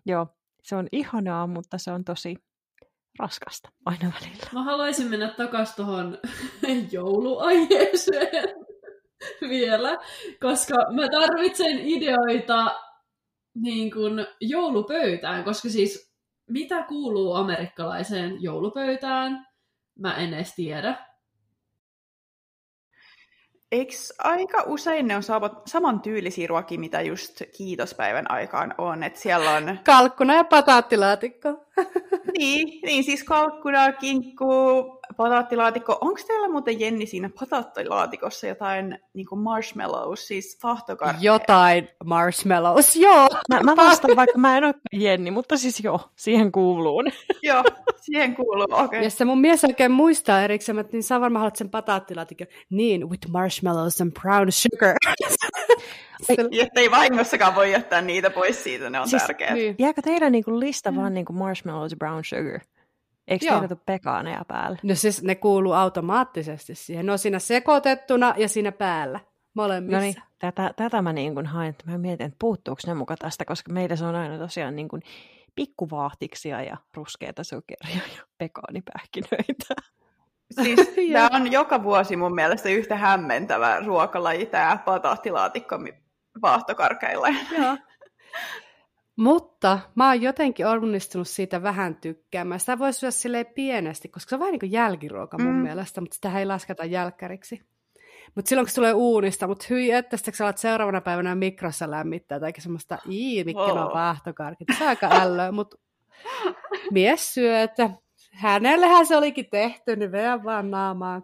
joo. Se on ihanaa, mutta se on tosi raskasta aina välillä. Mä haluaisin mennä takaisin tuohon jouluaiheeseen vielä, koska mä tarvitsen ideoita niin kuin joulupöytään, koska siis mitä kuuluu amerikkalaiseen joulupöytään, mä en edes tiedä. Eikö aika usein ne on samantyylisiä ruokia, mitä just kiitospäivän aikaan on? Että siellä on kalkkuna ja pataattilaatikko. Niin, niin, siis kalkkuna, kinkku, pataattilaatikko. Onko teillä muuten, Jenni, siinä pataattilaatikossa jotain niin kuin marshmallows, siis tahtokarkkeja? Jotain marshmallows, joo. Mä, mä vastaan, vaikka mä en ole Jenni, mutta siis joo, siihen kuuluu. Joo, siihen kuuluu, okei. Okay. Ja se mun mies oikein muistaa erikseen, että niin sä varmaan haluat sen pataattilaatikon. Niin, with marshmallows and brown sugar. Jotta ei vahingossakaan voi jättää niitä pois siitä, ne on siis tärkeät. Jääkö teillä niinku lista mm. vaan niinku marshmallows brown sugar? Eikö teillä tule pekaaneja päällä? No siis ne kuuluu automaattisesti siihen. Ne on siinä sekoitettuna ja siinä päällä. Molemmissa. No niin, tätä, tätä mä niin kuin haen. Mä mietin, että puuttuuko ne muka tästä, koska meillä se on aina tosiaan niin kuin pikkuvaahtiksia ja ruskeita sokeria ja pekaanipähkinöitä. Siis tämä on joka vuosi mun mielestä yhtä hämmentävä ruokalaji, tämä pataattilaatikko vaahtokarkeilla. Joo. Mutta mä oon jotenkin onnistunut siitä vähän tykkäämään. Sitä voi syödä silleen pienesti, koska se on vähän niin kuin jälkiruoka mun mm. mielestä, mutta sitä ei lasketa jälkkäriksi. Mutta silloin, kun se tulee uunista, mutta hyi, että sitten kun sä alat seuraavana päivänä mikrossa lämmittää tai semmoista, ii, mikä wow. on vaahtokarkit. Se on aika ällöä, mutta mies syö, että hänellähän se olikin tehty, niin veä vaan naamaan.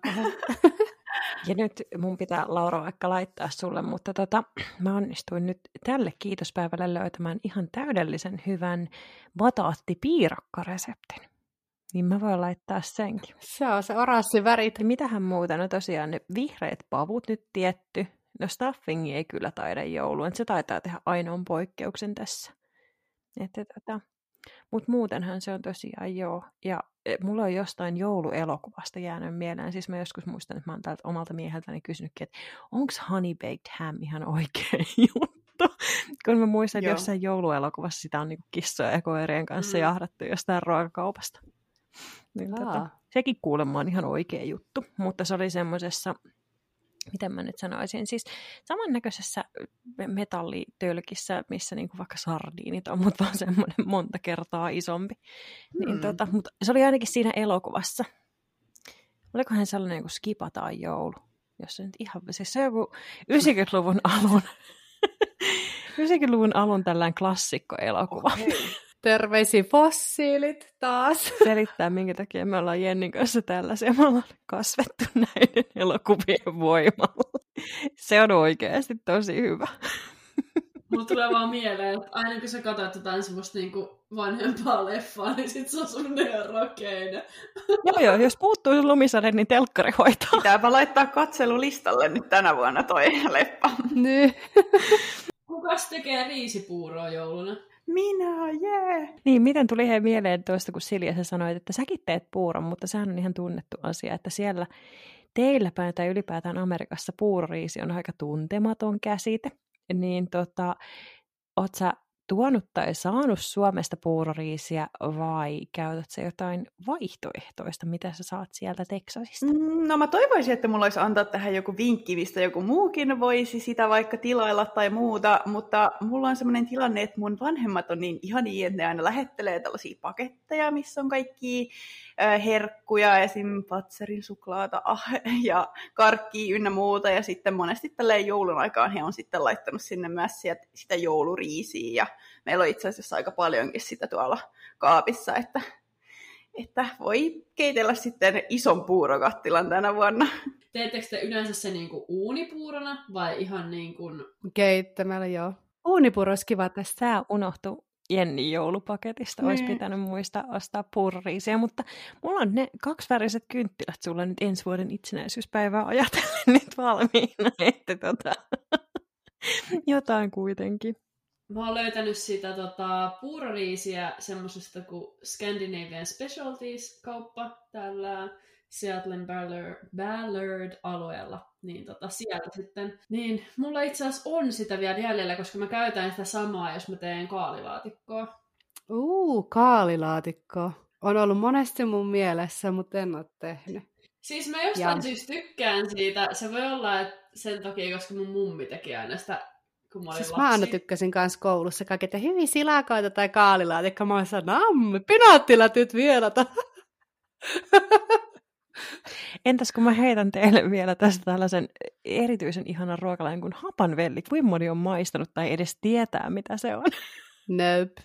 Ja nyt mun pitää, Laura, vaikka laittaa sulle, mutta tota, mä onnistuin nyt tälle kiitospäivälle löytämään ihan täydellisen hyvän bataattipiirakkareseptin. Niin mä voin laittaa senkin. Se on se oranssi värit. Ja mitähän muuta? No tosiaan ne vihreät pavut nyt tietty. No stuffingi ei kyllä taida joulua. Se taitaa tehdä ainoan poikkeuksen tässä. Että tota... Mutta muutenhan se on tosiaan joo. Ja mulla on jostain jouluelokuvasta jäänyt mieleen. Siis mä joskus muistan, että mä oon täältä omalta mieheltäni kysynytkin, että onko honey baked ham ihan oikea juttu? Kun mä muistan, että joo. jossain jouluelokuvassa sitä on niinku kissoja ja koirien kanssa mm. jahdattu jostain ruokakaupasta. Niin tota, sekin kuulemma on ihan oikea juttu. Mutta se oli semmoisessa, miten mä nyt sanoisin, siis samannäköisessä metallitölkissä, missä niinku vaikka sardiinit on, mutta vaan semmoinen monta kertaa isompi. Mm. Niin tota, mutta se oli ainakin siinä elokuvassa. Olikohan sellainen joku Skipa tai joulu, jos se nyt ihan, siis se on joku yhdeksänkymmentäluvun alun, yhdeksänkymmentäluvun alun tällainen klassikkoelokuva. Okay. Terveisiä fossiilit taas. Selittää, minkä takia me ollaan Jennin kanssa tällaisia. Me ollaan kasvettu näiden elokuvien voimalla. Se on oikeasti tosi hyvä. Mulla tulee vaan mieleen, että aina kun sä katsot jotain semmoista niinku vanhempaa leffaa, niin sit se on sun neurokeina. Joo joo, jos puuttuu lumisade, niin telkkari hoitaa. Pitääpä laittaa katselulistalle nyt tänä vuonna toi leffa. Niin. Kukas tekee riisipuuroa jouluna? Minä, jee! Yeah. Niin, miten tuli he mieleen tuosta, kun Silja sä sanoit, että säkin teet puuron, mutta sehän on ihan tunnettu asia, että siellä teillä päin tai ylipäätään Amerikassa puuroriisi on aika tuntematon käsite, niin tota, oot sä tuonut tai saanut Suomesta puuroriisiä vai käytät sä jotain vaihtoehtoista, mitä sä saat sieltä Teksasista? No mä toivoisin, että mulla olisi antaa tähän joku vinkki, mistä joku muukin voisi sitä vaikka tilailla tai muuta, mutta mulla on semmoinen tilanne, että mun vanhemmat on niin ihania, että ne aina lähettelee tällaisia paketteja, missä on kaikki herkkuja, esim. Patserin suklaata ja karkkia ynnä muuta, ja sitten monesti tälleen joulun aikaan he on sitten laittanut sinne myös sitä jouluriisiä, ja meillä on itse asiassa aika paljonkin sitä tuolla kaapissa, että, että voi keitellä sitten ison puurokattilan tänä vuonna. Teettekö te yleensä se niinku uunipuurona vai ihan niin kuin... Keittämällä, joo. Uunipuuro olisi kiva, että sää unohtui Jennin joulupaketista. Mm. Olisi pitänyt muistaa ostaa puuroriisiä, mutta mulla on ne kaksiväriset kynttilät sulla nyt ensi vuoden itsenäisyyspäivää ajatellen nyt valmiina, että tota... jotain kuitenkin. Mä oon löytänyt sitä tota, puuroriisiä semmoisesta kuin Scandinavian Specialties kauppa täällä Seattlen Ballard-alueella. Niin tota, sieltä sitten. Niin, mulla itse asiassa on sitä vielä jäljellä, koska mä käytän sitä samaa, jos mä teen kaalilaatikkoa. Uu, kaalilaatikkoa. On ollut monesti mun mielessä, mutta en oo tehnyt. Siis mä jostain syystä tykkään siitä. Se voi olla, että sen takia, koska mun mummi teki aina sitä. Siis mä aina tykkäsin kanssa koulussa kaikkea, hyvin silakoita tai kaalilaatikkoa. Mä oon sanammi, pinaattilätyt vielä. Entäs kun mä heitän teille vielä tästä tällaisen erityisen ihanan ruokalain kuin hapanvelli. Kuin moni on maistanut tai edes tietää, mitä se on? Nope.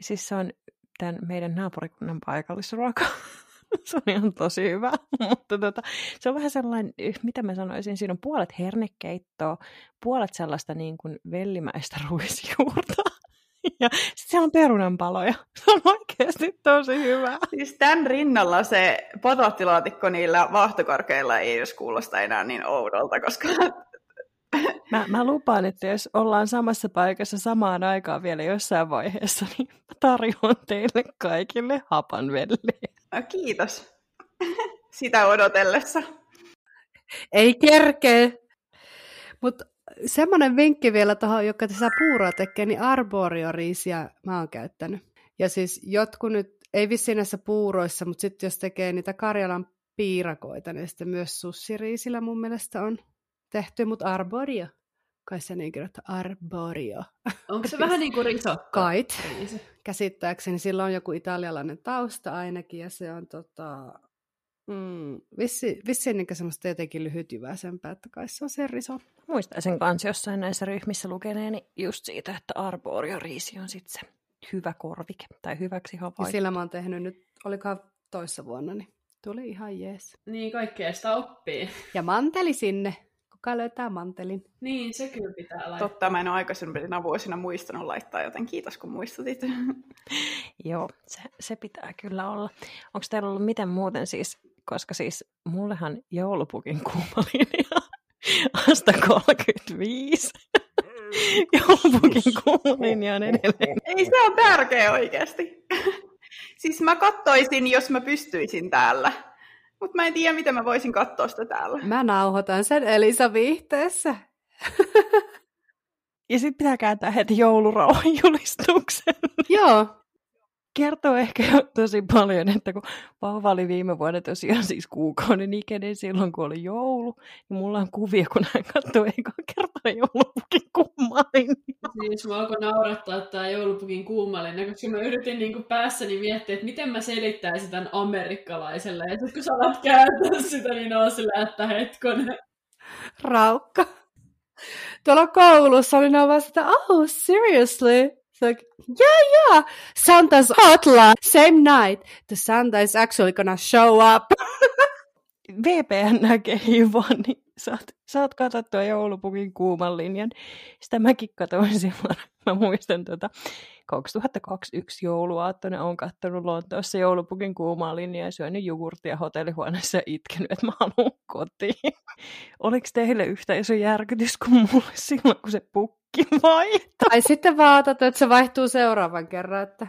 Siis se on tämän meidän naapurikunnan paikallisruoka. Se on ihan tosi hyvä, mutta tota, se on vähän sellainen, mitä mä sanoisin, siinä on puolet hernekeittoa, puolet sellaista niin kuin vellimäistä ruisjuurta ja sitten se on perunanpaloja. Se on oikeasti tosi hyvä. Siis tämän rinnalla se pataattilaatikko niillä vaahtokarkeilla ei edes kuulosta enää niin oudolta, koska... Mä, mä lupaan, että jos ollaan samassa paikassa samaan aikaan vielä jossain vaiheessa, niin tarjoan teille kaikille hapanvelliä. No, kiitos. Sitä odotellessa. Ei kerkee. Mutta semmoinen vinkki vielä tuohon, joka tässä puuroa tekee, niin arborio-riisiä mä oon käyttänyt. Ja siis jotkut nyt, ei vissiin näissä puuroissa, mutta sitten jos tekee niitä Karjalan piirakoita, niin sitten myös sussiriisillä mun mielestä on tehty, mutta arborio. Kai se niin kirjoittaa arborio. Onko se vähän niin kuin risotto? Kait. Käsittääkseni. Sillä on joku italialainen tausta ainakin, ja se on tota... Mm, vissi, vissiin niin semmoista jotenkin lyhytjyväisempää, että kai se on se risotto. Muistaisin kanssa jossain näissä ryhmissä lukeneeni just siitä, että arborio-riisi on sitten se hyvä korvike tai hyväksi havaittu. Ja sillä mä oon tehnyt nyt, olikohan toissa vuonna, niin tuli ihan jees. Niin, kaikkea sitä oppii. Ja manteli sinne. Kuka löytää mantelin? Niin, se kyllä pitää laittaa. Totta, mä en ole aikaisempina vuosina muistanut laittaa, joten kiitos kun muistutit. Joo, se, se pitää kyllä olla. Onko teillä ollut miten muuten siis, koska siis mullehan joulupukin kuuma linja Asta kolmekymmentäviisi. Joulupukin kuuma linja on edelleen. Ei, se on tärkeä oikeasti. Siis mä kattoisin, jos mä pystyisin täällä. Mutta mä en tiedä, miten mä voisin katsoa sitä täällä. Mä nauhoitan sen Elisa viihteessä. Ja sit pitää kääntää heti joulurauhan julistuksen. Joo. Kertoo ehkä tosi paljon, että kun vauva oli viime vuonna tosiaan siis kuukauden ikäinen silloin, kun oli joulu, niin mulla on kuvia, kun hän katsoo eikä kertaa joulupukin kummallinen. Siis mä alkoi naurattaa tää joulupukin kummallinen, koska mä yritin niinku päässäni miettiä, että miten mä selittäisin tämän amerikkalaiselle. Ja sit kun sä alat kääntää sitä, niin on sillä, että hetkonen. Raukka. Tuolla koulussa oli ne vaan sitä, oh, seriously? Like, yeah, yeah, Santa's hotline, same night. The Santa is actually gonna show up. V P N näkee hivan, niin saat, saat katsottua joulupukin kuuman linjan. Sitä mäkin katoin silloin. Mä muistan tuota kaksituhattakaksikymmentäyksi jouluaattona on katsonut Lontoossa joulupukin kuumaa linjaa ja syönyt jogurttia hotellihuoneessa ja itkenyt, että mä haluan kotiin. Oliko teille yhtä iso järkytys kuin mulle silloin, kun se pukki vaihtui? Tai sitten vaatat, että se vaihtuu seuraavan kerran. Että...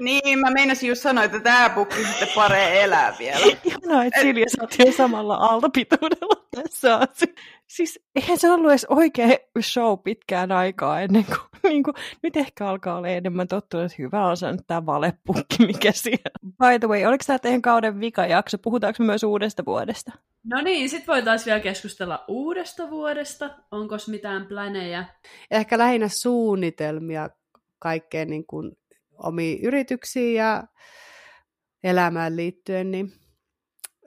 Niin, mä meinasin just sanoa, että tää pukki sitten paree elää vielä. Ihanaa, että Silja, sä oot jo samalla aaltopituudella tässä asiassa. Siis eihän se ollut edes oikea show pitkään aikaa ennen kuin, niin kuin nyt ehkä alkaa olla enemmän tottunut, että hyvä on saanut tämä valepukki, mikä siellä. By the way, oliko tämä teidän kauden vikajakso? Puhutaanko myös uudesta vuodesta? No niin, sit voitaisiin vielä keskustella uudesta vuodesta. Onko mitään planeja? Ehkä lähinnä suunnitelmia kaikkeen niin kuin omiin yrityksiin ja elämään liittyen, niin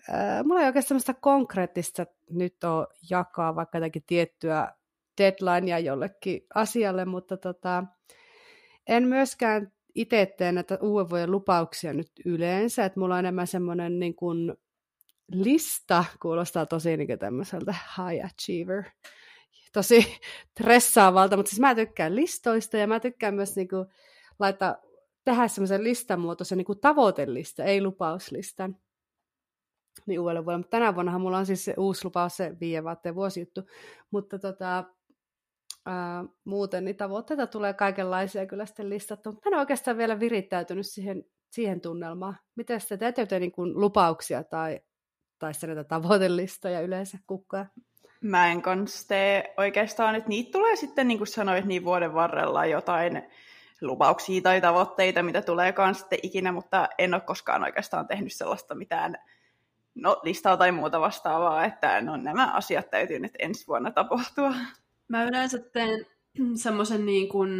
äh, mulla ei oikeastaan sellaista konkreettista nyt ole jakaa vaikka jotakin tiettyä deadlinea jollekin asialle, mutta tota, en myöskään itse tee näitä uuden vuoden lupauksia nyt yleensä, että mulla on enemmän semmoinen niin kuin lista, kuulostaa tosi niin kuin tämmöiseltä high achiever, tosi stressaavalta, mutta siis mä tykkään listoista ja mä tykkään myös niin kuin laittaa tehdä semmoisen listamuotoisen niin kuin tavoitelista, ei lupauslistan. Niin uudelle vuodelle. Mutta tänä vuonnahan mulla on siis se uusi lupaus, se viiden vaatteen vuosijuttu. Mutta tota, ää, muuten niin tavoitteita tulee kaikenlaisia kyllä sitten listattu. Mutta mä en oikeastaan vielä virittäytynyt siihen, siihen tunnelmaan. Miten sitä teette jotain niin kuin lupauksia tai, tai sitten näitä tavoitelistoja yleensä kukkaa? Mä en kanssa tee oikeastaan, että niitä tulee sitten niin kuin sanoit niin vuoden varrella jotain lupauksia tai tavoitteita, mitä tuleekaan sitten ikinä, mutta en ole koskaan oikeastaan tehnyt sellaista mitään no, listaa tai muuta vastaavaa, että no, nämä asiat täytyy nyt ensi vuonna tapahtua. Mä yleensä teen semmoisen niin kuin,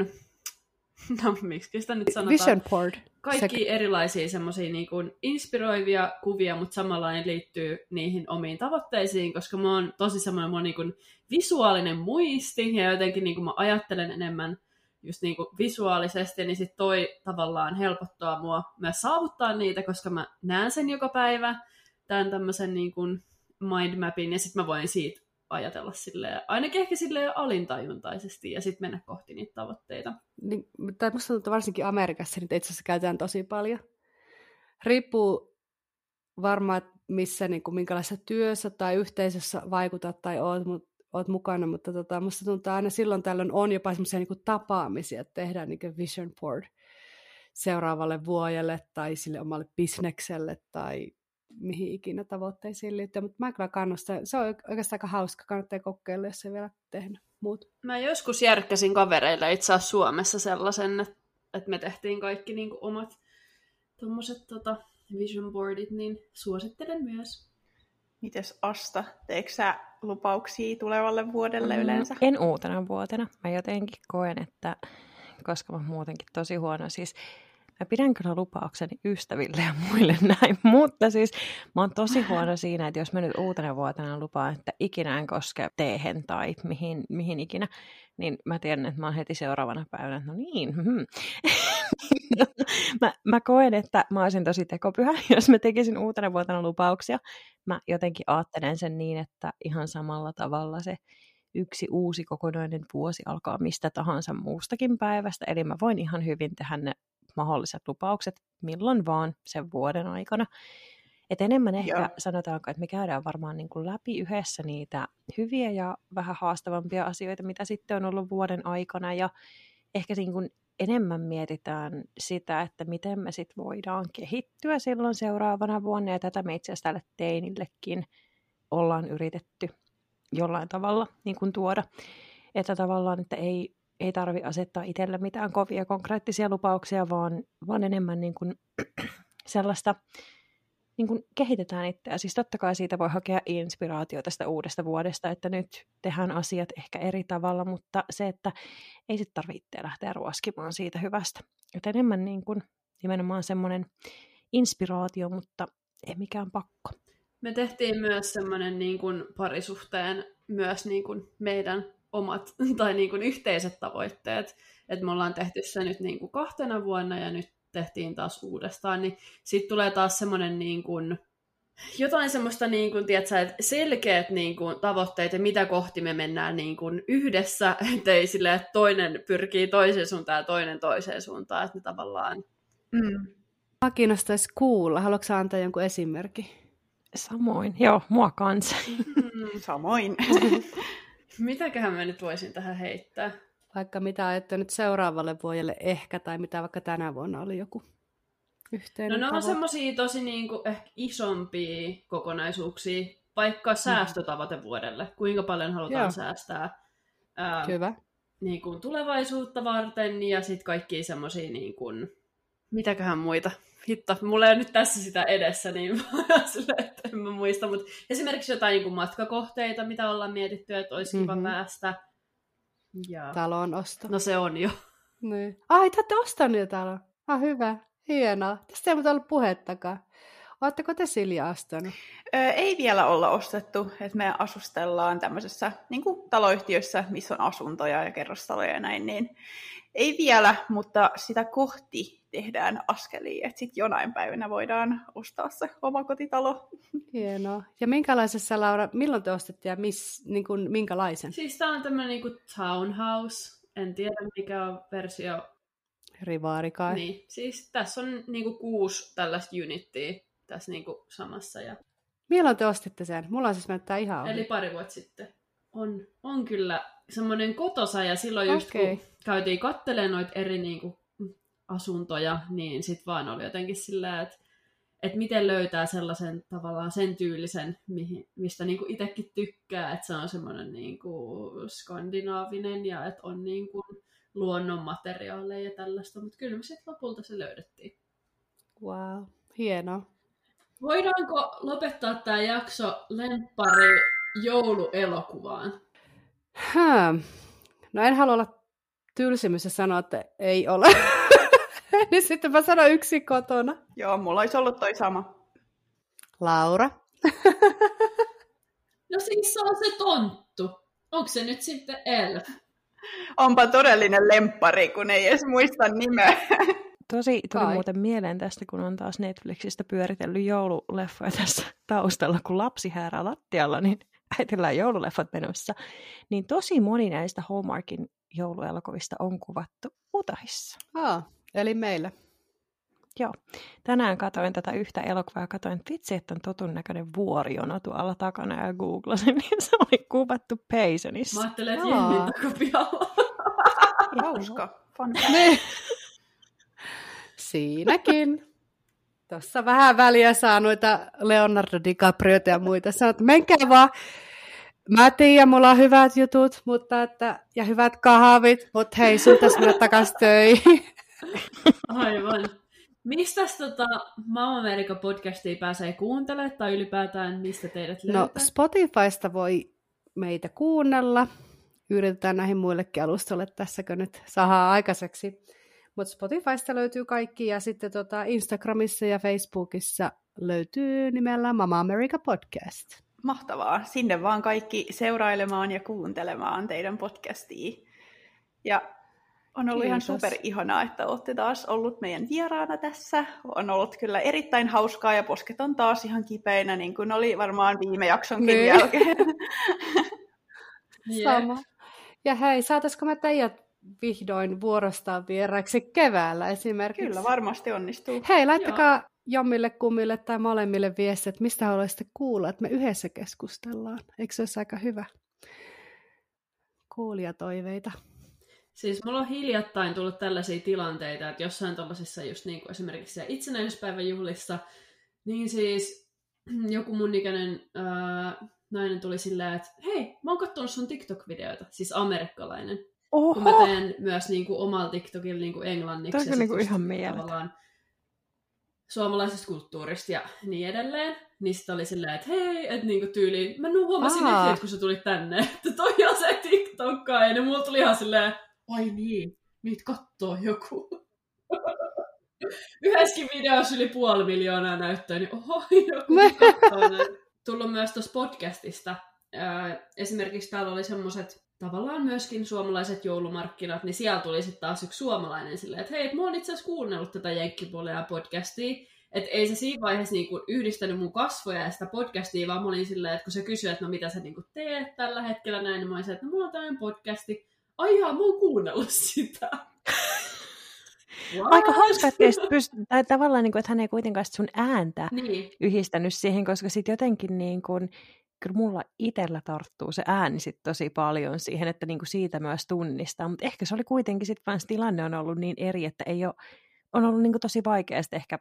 no miksi sitä nyt sanotaan, vision board. Kaikki Sek- erilaisia semmoisia niin kuin inspiroivia kuvia, mutta samalla ne liittyy niihin omiin tavoitteisiin, koska mä oon tosi semmoinen, mä oon niin kuin visuaalinen muisti ja jotenkin niin kuin mä ajattelen enemmän just niin kuin visuaalisesti, niin sit toi tavallaan helpottaa mua myös saavuttaa niitä, koska mä näen sen joka päivä, tämän tämmöisen niin kuin mindmapin, ja sitten mä voin siitä ajatella silleen, ainakin ehkä silleen alintajuntaisesti, ja sitten mennä kohti niitä tavoitteita. Niin, tai musta tuntuu, että varsinkin Amerikassa niitä itse asiassa käytetään tosi paljon. Riippuu varmaan, missä, niin kuin, minkälaisessa työssä tai yhteisössä vaikutat tai oot, mutta oot mukana, mutta tota, musta tuntuu aina silloin tällöin on jopa semmoisia niinku tapaamisia, että tehdään niinku vision board seuraavalle vuodelle tai sille omalle bisnekselle tai mihin ikinä tavoitteisiin liittyen, mutta mä kyllä kannustan. Se on oikeastaan aika hauska, kannattaa kokeilla, jos ei vielä tehnyt muut. Mä joskus järkkäsin kavereille itse asiassa Suomessa sellaisen, että me tehtiin kaikki niin kuin omat tommoset tota, vision boardit, niin suosittelen myös. Mites Asta, teekö sä lupauksia tulevalle vuodelle mm, yleensä? En uutena vuotena. Mä jotenkin koen, että koska mä muutenkin tosi huono, siis mä pidän kyllä lupaukseni ystäville ja muille näin, mutta siis mä oon tosi huono siinä, että jos mä nyt uutena vuotena lupaan, että ikinä en koske teehen tai mihin, mihin ikinä, niin mä tiedän, että mä oon heti seuraavana päivänä, että no niin. Hmm. mä, mä koen, että mä olisin tosi tekopyhä, jos mä tekisin uutena vuotena lupauksia. Mä jotenkin ajattelen sen niin, että ihan samalla tavalla se yksi uusi kokonainen vuosi alkaa mistä tahansa muustakin päivästä, eli mä voin ihan hyvin tehdä ne mahdolliset lupaukset milloin vaan sen vuoden aikana. Et enemmän ehkä Joo. sanotaanko, että me käydään varmaan niin kuin läpi yhdessä niitä hyviä ja vähän haastavampia asioita, mitä sitten on ollut vuoden aikana, ja ehkä niin kuin enemmän mietitään sitä, että miten me sit voidaan kehittyä silloin seuraavana vuonna, ja tätä me itse asiassa tälle teinillekin ollaan yritetty jollain tavalla niin kuin tuoda, että tavallaan, että ei ei tarvitse asettaa itselle mitään kovia konkreettisia lupauksia, vaan, vaan enemmän niin kuin sellaista, niin kuin kehitetään itseä. Siis totta kai siitä voi hakea inspiraatiota tästä uudesta vuodesta, että nyt tehdään asiat ehkä eri tavalla, mutta se, että ei sitten tarvitse lähteä ruoskimaan siitä hyvästä. Joten enemmän niin kuin nimenomaan semmoinen inspiraatio, mutta ei mikään pakko. Me tehtiin myös semmoinen niin kuin parisuhteen myös niin kuin meidän omat tai niin kuin yhteiset tavoitteet, että me ollaan tehty se nyt niin kuin kahtena vuonna ja nyt tehtiin taas uudestaan, niin sitten tulee taas semmoinen niin kuin jotain semmoista niin kuin, tiedätkö, että selkeät niin kuin tavoitteet ja mitä kohti me mennään niin kuin yhdessä, ettei silleen, että toinen pyrkii toiseen suuntaan ja toinen toiseen suuntaan, että ne tavallaan... Mm. Mä kiinnostaisi kuulla. Haluatko sä antaa jonkun esimerkki? Samoin, joo, mua kanssa. Samoin. Mitäköhän mä nyt voisin tähän heittää? Vaikka mitä ajatte nyt seuraavalle vuodelle ehkä, tai mitä vaikka tänä vuonna oli joku yhteinen No ne tavoite. On semmosia tosi niinku ehkä isompia kokonaisuuksia, vaikka säästötavoite vuodelle. Kuinka paljon halutaan Joo. säästää ää, niinku tulevaisuutta varten, ja sitten kaikkia semmosia niinku, mitäköhän muita. Hitto, mulla ei nyt tässä sitä edessä, niin en mä muista, mutta esimerkiksi jotain niin kuin matkakohteita, mitä ollaan mietitty, että olisi mm-hmm. kiva päästä. Ja... Talon osto. No se on jo. Niin. Ai, te olette ostaneet jo talon. Ah, hyvä, hienoa. Tästä ei muuta ollut puhettakaan. Oletteko te Silja ostanut? Öö, ei vielä olla ostettu. Et me asustellaan tämmöisessä niin kuin taloyhtiössä, missä on asuntoja ja kerrostaloja ja näin. Niin ei vielä, mutta sitä kohti tehdään askelia, että sitten jonain päivänä voidaan ostaa se oma kotitalo. Hienoa. Ja minkälaisessa, Laura, milloin te ostettiin ja miss, niin kuin, minkälaisen? Siis tämä on tämmöinen niin kuin townhouse. En tiedä, mikä on versio. Rivaari kai. Niin. Siis tässä on niin kuin kuusi tällaista unittia tässä niin kuin samassa. Ja... Milloin te ostitte sen? Mulla on siis näyttää ihan Eli pari vuotta sitten. On, on kyllä semmoinen kotosa, ja silloin just okay. kun käytiin kattelemaan noita eri... Niin kuin asuntoja, niin sitten vaan oli jotenkin sillä, että et miten löytää sellaisen tavallaan sen tyylisen, mihin, mistä niinku itsekin tykkää, että se on semmoinen niinku skandinaavinen ja että on niinku luonnonmateriaaleja ja tällaista, mutta kyllä me sitten lopulta se löydettiin. Wow, hienoa. Voidaanko lopettaa tämä jakso lemppari jouluelokuvaan? Hmm. No en halua olla tylsimys ja sanoa, että ei ole. Niin sitten mä sanon yksi kotona. Joo, mulla olisi ollut toi sama. Laura. No siis se on se tonttu. Onko se nyt sitten Elf? Onpa todellinen lemppari, kun ei edes muista nimeä. Tosi tuli Ai. muuten mieleen tästä, kun on taas Netflixistä pyöritellyt joululeffoja tässä taustalla, kun lapsi häärää lattialla, niin äitellään joululeffat menossa. Niin tosi moni näistä Hallmarkin jouluelokuvista on kuvattu Utahissa. Aa. Eli meillä. Joo. Tänään katsoin tätä yhtä elokuvaa ja katsoin, että vitsi, että on totun näköinen vuorijono tuolla takana, ja googlasin, niin se oli kuvattu Paysonissa. Mä ajattelen, että Jennin takupialla. Hauska. siinäkin. Tuossa vähän väliä saa noita Leonardo DiCaprioita ja muita. Sanoit, että menkää vaan. Mä tiedän, mulla on hyvät jutut mutta että, ja hyvät kahvit, mutta hei, sulta sinne takaisin töihin. Aivan. Mistäs tota Mama America -podcastia pääsee kuuntelemaan tai ylipäätään mistä teidät löytää? No Spotifysta voi meitä kuunnella. Yritetään näihin muillekin alustoille tässäkö nyt saadaan aikaiseksi. Mutta Spotifysta löytyy kaikki ja sitten tota Instagramissa ja Facebookissa löytyy nimellä Mama America Podcast. Mahtavaa. Sinne vaan kaikki seurailemaan ja kuuntelemaan teidän podcastia. Ja on ollut Kiitos. Ihan super ihanaa, että olette taas ollut meidän vieraana tässä. On ollut kyllä erittäin hauskaa ja posket on taas ihan kipeinä, niin kuin oli varmaan viime jaksonkin niin. jälkeen. Sama. Ja hei, saataisiko me teidät vihdoin vuorostaan vieraiksi keväällä esimerkiksi? Kyllä, varmasti onnistuu. Hei, laittakaa Joo. jommille kummille tai molemmille viestiä, että mistä haluaisitte kuulla, että me yhdessä keskustellaan. Eikö se olisi aika hyvä? Kuulijatoiveita. Siis mulla on hiljattain tullut tällaisia tilanteita, että jossain tuollaisessa just niin kuin esimerkiksi itsenäisyyspäivän juhlissa, niin siis joku mun ikäinen ää, nainen tuli silleen, että hei, mä oon katsonut sun TikTok-videoita, siis amerikkalainen. Oho. Kun mä teen myös niin kuin omalla TikTokilla niin kuin englanniksi. Tämä on niin kuin ihan mieletön. Suomalaisesta kulttuurista ja niin edelleen. Niistä oli silleen, että hei, että niinku tyyliin. Mä huomasin heti, kun sä tulit tänne, että toi on se TikTokkainen. Ja mulla tuli ihan silleen, ai niin, niitä kattoo joku. Yhdessäkin videossa yli puoli miljoonaa näyttöä, niin oho, joku kattoo näin. Tullut myös tuossa podcastista. Esimerkiksi täällä oli semmoiset tavallaan myöskin suomalaiset joulumarkkinat, niin siellä tuli sitten taas yksi suomalainen silleen, että hei, et mä oon itse asiassa kuunnellut tätä Jenkkipulina -podcastia, että ei se siinä vaiheessa niinku yhdistänyt mun kasvoja ja sitä podcastia, vaan mä olin silleen, että kun se kysyi, että no mitä sä niinku teet tällä hetkellä näin, niin mä olin silleen, että no mulla on tämmöinen podcasti, ai jaa, mä oon kuunnellut sitä. What? Aika hauska, että, pyst- tai tavallaan, niin kuin, että hän ei kuitenkaan sun ääntä niin. yhdistänyt siihen, koska sitten jotenkin niin kuin kyllä mulla itsellä tarttuu se ääni sit tosi paljon siihen, että niinku siitä myös tunnistaa, mutta ehkä se oli kuitenkin sitten vaan tilanne on ollut niin eri, että ei ole, on ollut niinku tosi vaikea sitten ehkä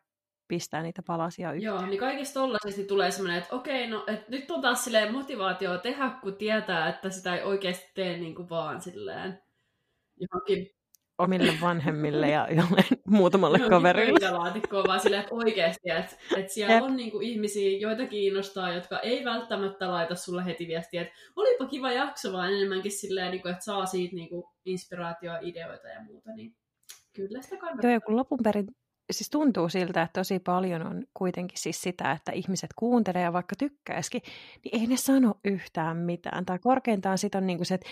pistää niitä palasia yhteen. Joo, niin kaikista tollaisesti tulee semmoinen, että okei, no et nyt on taas silleen motivaatio tehdä, kun tietää, että sitä ei oikeasti tee niinku vaan silleen johonkin omille vanhemmille ja muutamalle kaverille. Pöytälaatikkoon, vaan silleen, että oikeasti, että, että siellä Jep. on niin kuin ihmisiä, joita kiinnostaa, jotka ei välttämättä laita sulle heti viestiä, että olipa kiva jakso, vaan enemmänkin silleen, että saa siitä niin kuin inspiraatioa, ideoita ja muuta, niin kyllä sitä kannattaa. Joo, kun lopun perin siis tuntuu siltä, että tosi paljon on kuitenkin siis sitä, että ihmiset kuuntelee ja vaikka tykkäisikin, niin ei ne sano yhtään mitään. Tai korkeintaan sit on niinku se, että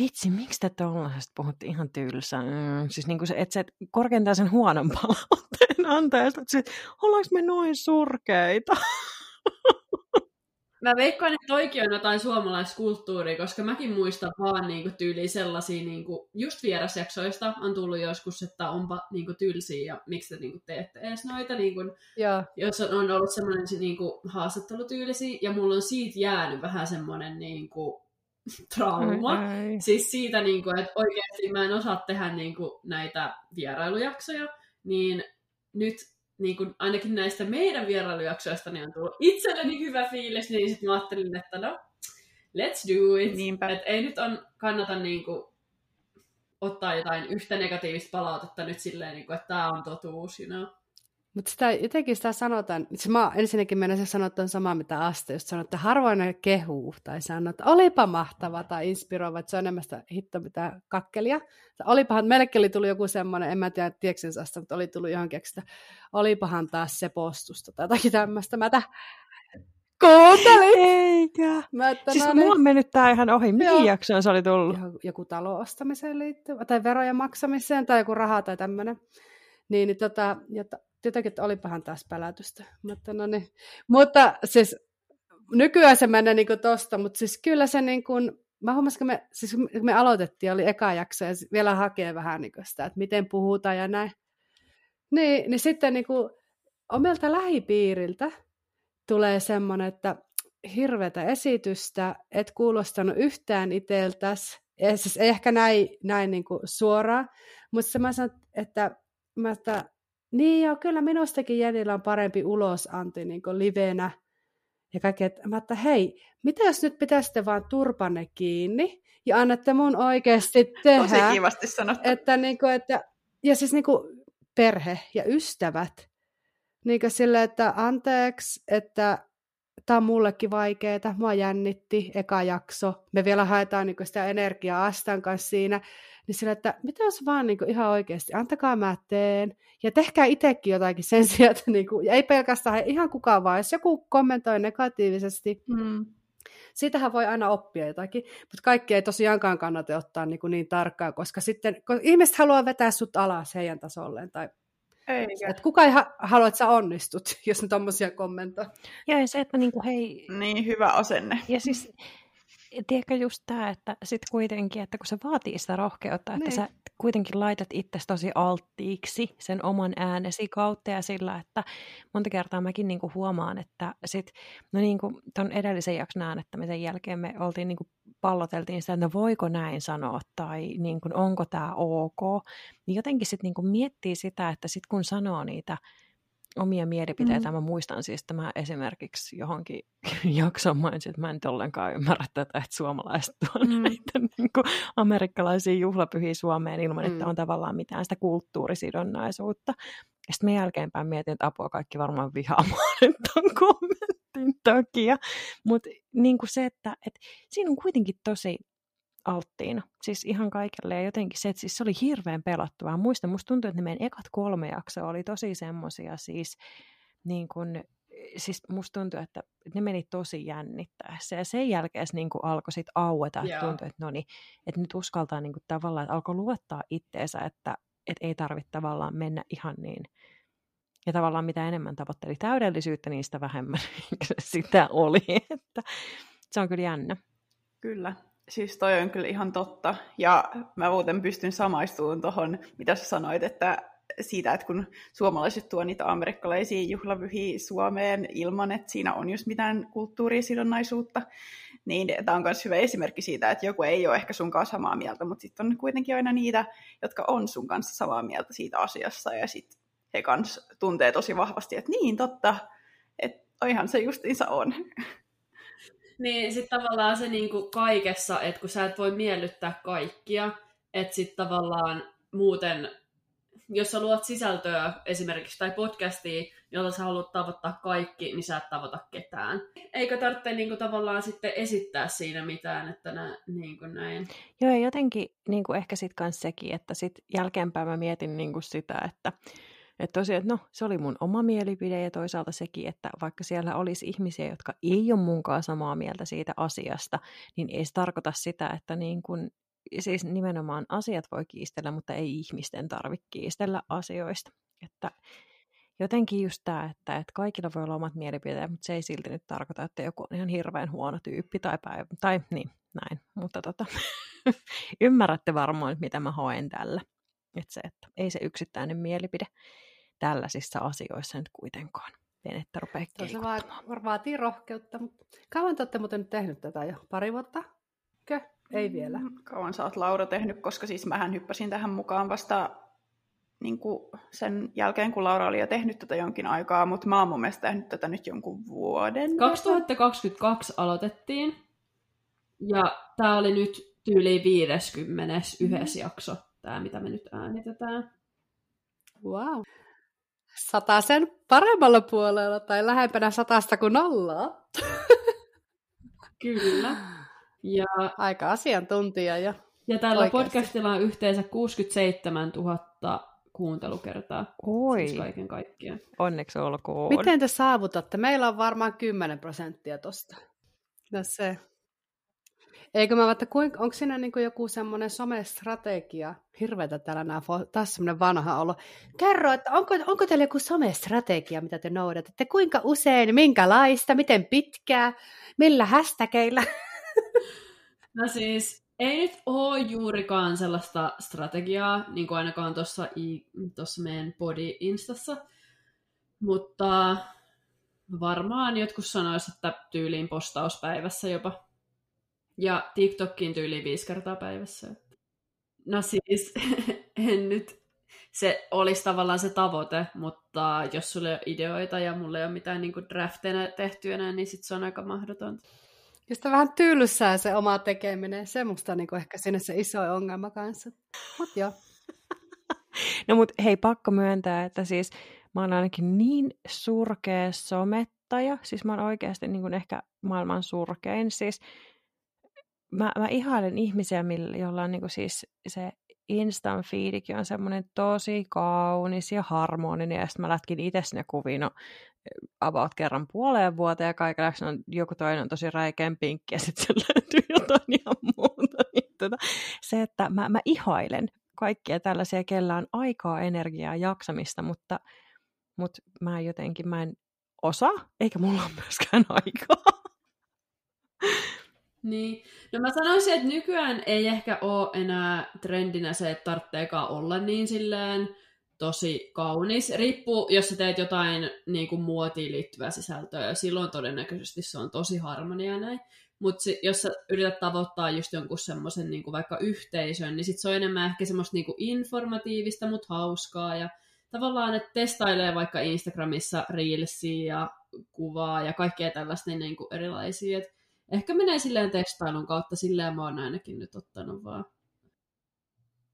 vitsi, miksi te tollaisesta puhutte ihan tylsää? Mm. Siis niinku se, että se et korkeintaan sen huonon palautteen antaa ja sitten, että ollaanko me noin surkeita? Mä veikkaan, että toikin on jotain suomalaiskulttuuria, koska mäkin muistan vaan niinku tyyliin sellaisia, niinku, just vierasjaksoista on tullut joskus, että onpa niinku tylsiä ja miksi te niinku teette edes noita, niinku, jos on ollut semmoinen niinku, haastattelutyylisiä, ja mulla on siitä jäänyt vähän semmoinen niinku, trauma. Ai, ai. Siis siitä, niinku, että oikeasti mä en osaa tehdä niinku, näitä vierailujaksoja, niin nyt niin kun ainakin näistä meidän vierailujaksoista niin on tullut itselleni hyvä fiilis, niin sitten mä ajattelin, että no, let's do it. Niinpä. Et ei nyt on, kannata niin kuin, ottaa jotain yhtä negatiivista palautetta nyt silleen, niin kuin, että tämä on totuus. You know? Mutta sitä, jotenkin sitä sanotaan, mä ensinnäkin mennäisin sanoa, että on sama mitä Asta, just sanoa, että harvoin ne kehuu, tai sanoo, että olipa mahtava tai inspiroiva, että se on enemmän sitä hitto mitä kakkelia. Olipahan, meillekin oli tullut joku semmoinen, en mä tiedä, tieksin Asta, mutta oli tullut johonkin, että olipahan taas se postusta tai jotakin tämmöistä, mä tämän kuuntelin. Eikä, mä tämän siis mulla on mennyt tää ihan ohi, mihin jaksoon se oli tullut? Joku taloostamiseen liittyvä, tai verojen maksamiseen, tai joku raha tai tämmöinen. Niin, niin tota, jotta jotakin, että olipahan taas pelätystä. Mutta, no niin. Mutta siis nykyään se menee niin kuin tosta, mutta siis kyllä se niin kuin, mä huomasin, kun me, siis me aloitettiin, oli eka jakso ja vielä hakee vähän niin kuin sitä, että miten puhutaan ja näin. Niin, niin sitten niin kuin omilta lähipiiriltä tulee semmoinen, että hirveätä esitystä, et kuulostanut yhtään itseltäsi, siis ei ehkä näin, näin niin kuin suoraan, mutta mä sanon, että mä sitä Niin, ja kyllä minustakin Jennillä on parempi ulosanti niin kuin livenä. Ja kaikki, että, että hei, mitä jos nyt pitäisitte vaan turpanne kiinni ja annatte mun oikeasti tehdä. Tosi kivasti sanottu. Että, niin kuin, että, ja siis niin kuin perhe ja ystävät. Niin kuin silleen, että anteeksi, että tämä on mullekin vaikeaa, mua jännitti, eka jakso. Me vielä haetaan niin kuin sitä energiaa Astan kanssa siinä. Niin sillä, että mitä jos vaan niin kuin ihan oikeasti, antakaa mä teen. Ja tehkää itsekin jotakin sen sijaan, että niin kuin, ei pelkästään ihan kukaan vaan, jos joku kommentoi negatiivisesti. Mm. Siitähän voi aina oppia jotakin, mutta kaikki ei tosiaankaan kannata ottaa niin, niin tarkkaan, koska sitten kun ihmiset haluaa vetää sut alas heidän tasolleen. Tai, että kuka ei ha- halua, että sä onnistut, jos ne tommosia kommentoi. Joo, ja se, että niin kuin, hei... Niin, hyvä asenne. Ja siis... Tiedätkö just tämä, että sit kuitenkin, että kun se vaatii sitä rohkeutta, niin. Että sä kuitenkin laitat itsesi tosi alttiiksi sen oman äänesi kautta ja sillä, että monta kertaa mäkin niinku huomaan, että sit, no niinku ton edellisen jakson äänettämisen jälkeen me oltiin niinku palloteltiin sitä, että no voiko näin sanoa tai niinku, onko tämä ok, niin jotenkin sit niinku miettii sitä, että sit kun sanoo niitä omia mielipiteitä. Mm-hmm. Mä muistan siis, että mä esimerkiksi johonkin jakson mainitsin, että mä en ollenkaan ymmärrä tätä, että suomalaiset tuovat mm-hmm. näitä niin kuin amerikkalaisia juhlapyhiä Suomeen ilman, mm-hmm. että on tavallaan mitään sitä kulttuurisidonnaisuutta. Ja sitten mä jälkeenpäin mietin, että apua kaikki varmaan vihaamaan tämän kommentin takia. Mutta niin kuin se, että et, siinä on kuitenkin tosi alttiina. Siis ihan kaikille ja jotenkin se, että siis se oli hirveän pelottavaa. Muistan, musta tuntuu, että ne meidän ekat kolme jaksoa oli tosi semmosia siis niin kuin, siis musta tuntuu, että ne meni tosi jännittäessä ja sen jälkeen se niin kuin alkoi sit aueta, että tuntui, että no niin, että nyt uskaltaa niin kuin tavallaan, että alkoi luottaa itteensä, että, että ei tarvitse tavallaan mennä ihan niin. Ja tavallaan mitä enemmän tavoitteli täydellisyyttä, niin sitä vähemmän sitä oli. Että se on kyllä jännä. Kyllä. Siis toi on kyllä ihan totta, ja mä muuten pystyn samaistumaan tuohon, mitä sä sanoit, että siitä, että kun suomalaiset tuo niitä amerikkalaisia juhlapyhiä Suomeen ilman, että siinä on just mitään kulttuurisidonnaisuutta, niin tämä on myös hyvä esimerkki siitä, että joku ei ole ehkä sunkaan samaa mieltä, mutta sitten on kuitenkin aina niitä, jotka on sun kanssa samaa mieltä siitä asiassa, ja sitten he kans tuntee tosi vahvasti, että niin totta, että oihan se justiinsa on. Niin, sit tavallaan se niinku kaikessa, että kun sä et voi miellyttää kaikkia, että sit tavallaan muuten, jos sä luot sisältöä esimerkiksi tai podcastia, jota sä haluat tavoittaa kaikki, niin sä et tavoita ketään. Eikä tarvitse niinku tavallaan sitten esittää siinä mitään, että nä, niinku näin. Joo, ja jotenkin niinku ehkä sit kans sekin, että sit jälkeenpäin mä mietin niinku sitä, että Että tosiaan, no, se oli mun oma mielipide ja toisaalta sekin, että vaikka siellä olisi ihmisiä, jotka ei ole munkaan samaa mieltä siitä asiasta, niin ei se tarkoita sitä, että niin kun, siis nimenomaan asiat voi kiistellä, mutta ei ihmisten tarvitse kiistellä asioista. Että jotenkin just tämä, että, että kaikilla voi olla omat mielipiteet, mutta se ei silti nyt tarkoita, että joku on ihan hirveän huono tyyppi tai päivä, tai niin, näin. Mutta tota, ymmärrätte varmaan, mitä mä hoen tällä. Että se, että ei se yksittäinen mielipide tällaisissa asioissa nyt kuitenkaan. Venettä rupeaa kiikuttamaan. Se va- vaatii rohkeutta. Mutta kauan te olette muuten nyt tehnyt tätä jo? Pari vuotta? Kö? Ei vielä. Mm, kauan sä oot Laura tehnyt, koska siis mähän hyppäsin tähän mukaan vasta niin kuin sen jälkeen, kun Laura oli jo tehnyt tätä jonkin aikaa, mutta mä oon mun mielestä tehnyt tätä nyt jonkun vuoden. kaksituhattakaksikymmentäkaksi aloitettiin ja tää oli nyt tyyliin viideskymmenes yhdeksäs mm. jakso. Tämä, mitä me nyt äänitetään. Wow. Satasen paremmalla puolella, tai lähempänä satasta kuin nollaa. Kyllä. Ja, aika asiantuntija jo. Ja tällä oikeasti. Podcastilla on yhteensä kuusikymmentäseitsemäntuhatta kuuntelukertaa. Oi. Siis kaiken kaikkiaan. Onneksi olkoon. Miten te saavutatte? Meillä on varmaan kymmenen prosenttia tosta. No se... Eikö mä vaikka, onko siinä niin kuin joku semmoinen somestrategia? Hirveätä täällä nämä, taas semmoinen vanha olo. Kerro, että onko, onko teillä joku somestrategia, mitä te noudatatte? Kuinka usein, minkälaista, miten pitkää, millä hashtageilla? No siis, ei nyt ole juurikaan sellaista strategiaa, niin kuin ainakaan tuossa meidän body-instassa. Mutta varmaan jotkut sanoisivat, että tyyliin postauspäivässä jopa. Ja TikTokin tyyliin viisi kertaa päivässä. No siis, en nyt se olisi tavallaan se tavoite, mutta jos sulla ei ole ideoita ja mulla ei ole mitään niin kuin drafteina tehtyä, niin sit se on aika mahdotonta. Ja sitä vähän tylsää se oma tekeminen, se musta on niin ehkä sinne se iso ongelma kanssa, mut joo. No mut hei, pakko myöntää, että siis mä oon ainakin niin surkea somettaja, siis mä oon oikeasti niin kuin ehkä maailman surkein, siis mä, mä ihailen ihmisiä, joilla on niin kuin siis se Instan feedikin on semmoinen tosi kaunis ja harmoninen, ja sitten mä lätkin itse sinne kuviin no, about kerran puoleen vuoteen, ja kaikenlaista on joku toinen on tosi räikeän pinkki, ja sitten se löytyy jotain ihan muuta. Niin tota, se, että mä, mä ihailen kaikkia tällaisia, kellä on aikaa, energiaa, jaksamista, mutta, mutta mä jotenkin mä en osaa, eikä mulla ole myöskään aikaa. Niin. No mä sanoisin, että nykyään ei ehkä ole enää trendinä se, että tarvitseekaan olla niin silleen tosi kaunis. Riippuu, jos sä teet jotain niin kuin muotiin liittyvää sisältöä, ja silloin todennäköisesti se on tosi harmonia näin. Mutta jos sä yrität tavoittaa just jonkun semmoisen niin kuin vaikka yhteisön, niin sit se on enemmän ehkä semmoista niin kuin informatiivista, mutta hauskaa. Ja tavallaan, että testailee vaikka Instagramissa reelsia ja kuvaa ja kaikkea tällaista niin kuin erilaisia. Ehkä menee silleen testailun kautta, silleen mä oon ainakin nyt ottanut vaan.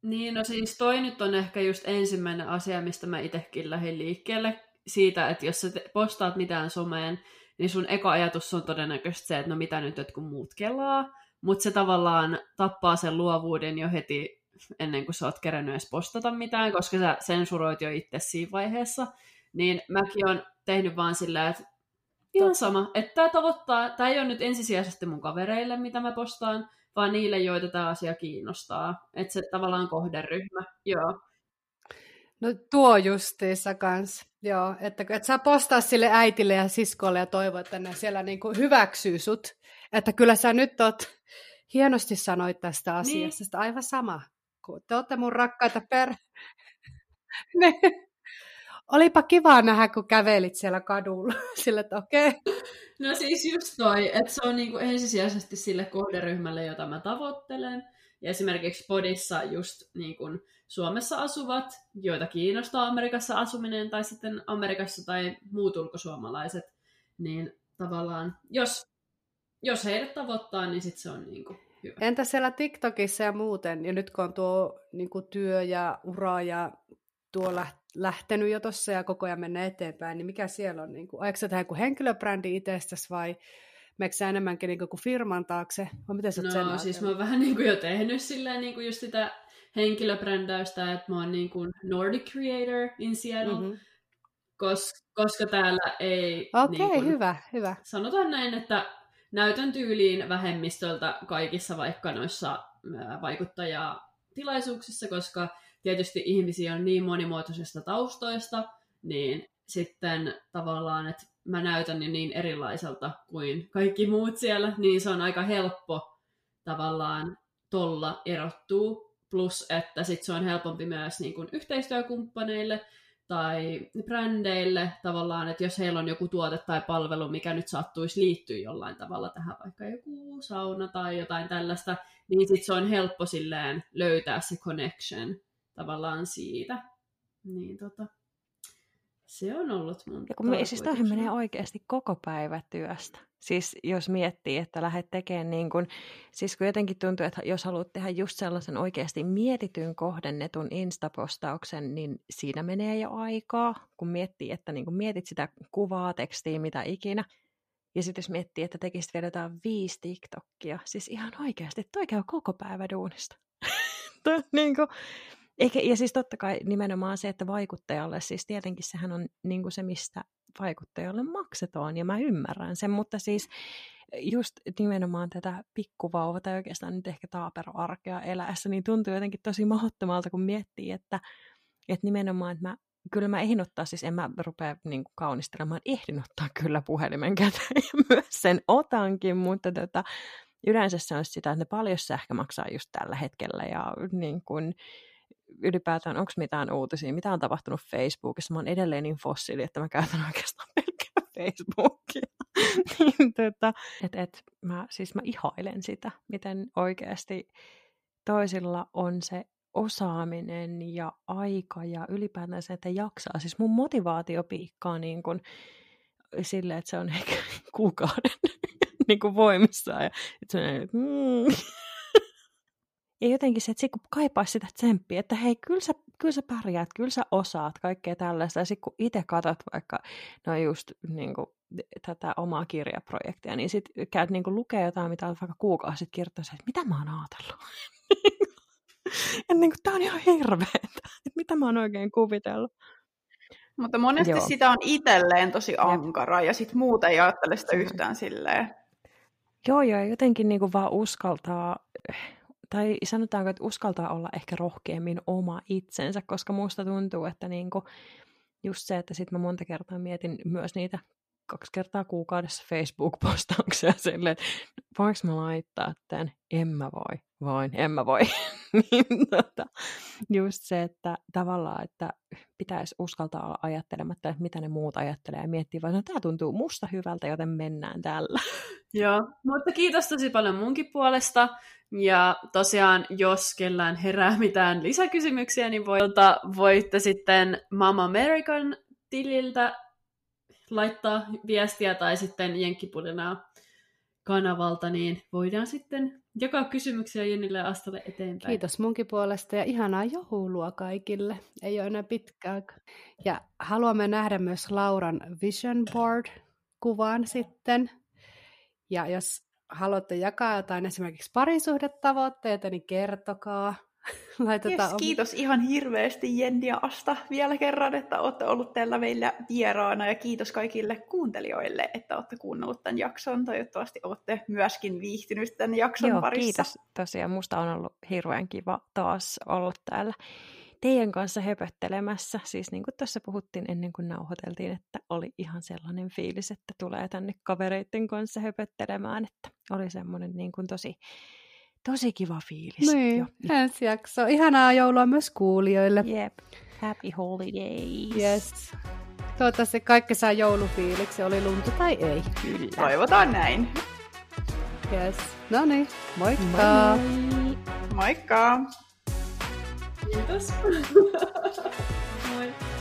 Niin, no siis toi nyt on ehkä just ensimmäinen asia, mistä mä itsekin lähdin liikkeelle. Siitä, että jos sä postaat mitään someen, niin sun eka ajatus on todennäköisesti se, että no mitä nyt jotkut muut kelaa. Mutta se tavallaan tappaa sen luovuuden jo heti ennen kuin sä oot kerännyt edes postata mitään, koska sä sensuroit jo itse siinä vaiheessa. Niin mäkin oon tehnyt vaan silleen, että ihan sama. Että tämä tavoittaa, tämä ei ole nyt ensisijaisesti mun kavereille, mitä mä postaan, vaan niille, joita tämä asia kiinnostaa. Että se tavallaan kohderyhmä, joo. No tuo justiinsa kans, joo. Että et sä postaa sille äitille ja siskolle ja toivo, että ne siellä niinku hyväksyy sut. Että kyllä sä nyt oot, hienosti sanoit tästä asiasta, niin. Aivan sama. Kun te ootte mun rakkaita per... ne... Olipa kiva nähdä, kun kävelit siellä kadulla, sillä että okei. Okay. No siis just toi, että se on niinku ensisijaisesti sille kohderyhmälle, jota mä tavoittelen. Ja esimerkiksi podissa just niinku Suomessa asuvat, joita kiinnostaa Amerikassa asuminen, tai sitten Amerikassa tai muut ulkosuomalaiset, niin tavallaan, jos, jos heidät tavoittaa, niin sit se on niinku hyvä. Entä siellä TikTokissa ja muuten, ja nyt kun on tuo niinku työ ja ura ja tuo lähtenyt jo tuossa ja koko ajan mennä eteenpäin, niin mikä siellä on? Aiko sä tehdä joku henkilöbrändi itsestäsi vai meneekö sä enemmänkin niin kuin firman taakse? Vai miten sä oot sen ajatellut? No siis mä oon vähän niin kuin jo tehnyt silleen niin kuin just sitä henkilöbrändäystä, että mä oon niin kuin Nordic Creator in Seattle, mm-hmm. koska, koska täällä ei... Okei, okay, niin hyvä, hyvä. Sanotaan näin, että näytön tyyliin vähemmistöltä kaikissa vaikka noissa vaikuttajatilaisuuksissa, koska... Tietysti ihmisiä on niin monimuotoisista taustoista, niin sitten tavallaan, että mä näytän niin erilaiselta kuin kaikki muut siellä, niin se on aika helppo tavallaan tolla erottuu. Plus, että sit se on helpompi myös niin kuin yhteistyökumppaneille tai brändeille tavallaan, että jos heillä on joku tuote tai palvelu, mikä nyt sattuisi liittyä jollain tavalla tähän, vaikka joku sauna tai jotain tällaista, niin sit se on helppo silleen löytää se connection. Tavallaan siitä, niin tota, se on ollut mun tarkoituksena. Siis toihin menee oikeasti koko päivä työstä. Siis jos miettii, että lähdet tekemään niin kuin, siis kun jotenkin tuntuu, että jos haluat tehdä just sellaisen oikeasti mietityn kohdennetun instapostauksen, niin siinä menee jo aikaa, kun miettii, että niin kun mietit sitä kuvaa, tekstiä, mitä ikinä. Ja sitten jos miettii, että tekisit vielä jotain viisi TikTokia, siis ihan oikeasti, että toi käy koko päivä duunista. Toi niin kuin... Eikä, ja siis totta kai nimenomaan se, että vaikuttajalle, siis tietenkin sehän on niin kuin se, mistä vaikuttajalle maksetaan, ja mä ymmärrän sen, mutta siis just nimenomaan tätä pikkuvauvaa tai oikeastaan nyt ehkä taaperoarkea eläessä, niin tuntuu jotenkin tosi mahdottomalta, kun miettii, että, että nimenomaan, että mä, kyllä mä ehdin ottaa, siis en mä rupea niin kuin kaunistelemaan, ehdin ottaa kyllä puhelimen käteen ja myös sen otankin, mutta tota, yleensä se on sitä, että paljon sähkö maksaa just tällä hetkellä ja niin kuin ylipäätään, onko mitään uutisia, mitä on tapahtunut Facebookissa. Mä oon edelleen niin fossiili, että mä käytän oikeastaan pelkkää Facebookia. niin, tota, et, et, mä, siis mä ihailen sitä, miten oikeasti toisilla on se osaaminen ja aika ja ylipäätään se, että jaksaa. Siis mun motivaatio piikkaa niin kuin silleen, että se on ehkä kuukauden niin kuin voimissaan. Ja että se on, mm. Ja jotenkin se, että sit kun kaipaisi sitä tsemppiä, että hei, kyllä sä, kyllä sä pärjäät, kyllä sä osaat, kaikkea tällaista. Ja sit kun itse katot vaikka, no just niin kuin tätä omaa kirjaprojektia, niin sit käyt niin kuin lukee jotain, mitä olet vaikka kuukausi sitten kirjoittanut, että mitä mä oon ajatellut. Ja niin kuin, tää on ihan hirveetä, että mitä mä oon oikein kuvitellut. Mutta monesti Joo. sitä on itselleen tosi ankaraa, ja sit muuta ei ajattele sitä yhtään silleen. Joo, joo, jotenkin niin kuin vaan uskaltaa, tai sanotaanko, että uskaltaa olla ehkä rohkeammin oma itsensä, koska musta tuntuu, että niin kuin just se, että sit mä monta kertaa mietin myös niitä kaksi kertaa kuukaudessa Facebook-postauksia silleen, että voinko mä laittaa tämän? En mä voi. Voin, en mä voi. niin, tota, just se, että tavallaan, että pitäisi uskaltaa olla ajattelematta, että mitä ne muut ajattelee ja miettii, vaan no tää tuntuu musta hyvältä, joten mennään tällä. Joo, mutta kiitos tosi paljon munkin puolesta. Ja tosiaan, jos kellään herää mitään lisäkysymyksiä, niin voi, tota, voitte sitten Mama American tililtä laittaa viestiä tai sitten Jenkkipulinaa kanavalta, niin voidaan sitten jakaa kysymyksiä Jennille ja Astalle eteenpäin. Kiitos munkin puolesta ja ihanaa joulua kaikille. Ei ole enää pitkään. Ja haluamme nähdä myös Lauran Vision Board-kuvan sitten. Ja jos haluatte jakaa jotain esimerkiksi parisuhdetavoitteita, niin kertokaa. Laitetaan yes, kiitos ihan hirveästi Jenni ja Asta vielä kerran, että olette ollut täällä meillä vieraana ja kiitos kaikille kuuntelijoille, että olette kuunnellut tämän jakson. Toivottavasti olette myöskin viihtynyt tämän jakson Joo, parissa. Kiitos. Tosiaan musta on ollut hirveän kiva taas olla täällä teidän kanssa höpöttelemässä. Siis niin kuin tuossa puhuttiin ennen kuin nauhoiteltiin, että oli ihan sellainen fiilis, että tulee tänne kavereiden kanssa höpöttelemään, että oli semmoinen niin kuin tosi... Tosi kiva fiilis. Niin, ensi jakso. Ihanaa joulua myös kuulijoille. Yep. Happy holidays. Yes. Toivottavasti kaikki saa joulufiiliksi, oli lunta tai ei. Kyllä. Toivotaan näin. Yes. No niin, moikka. Moi. Moikka. Kiitos. Moi.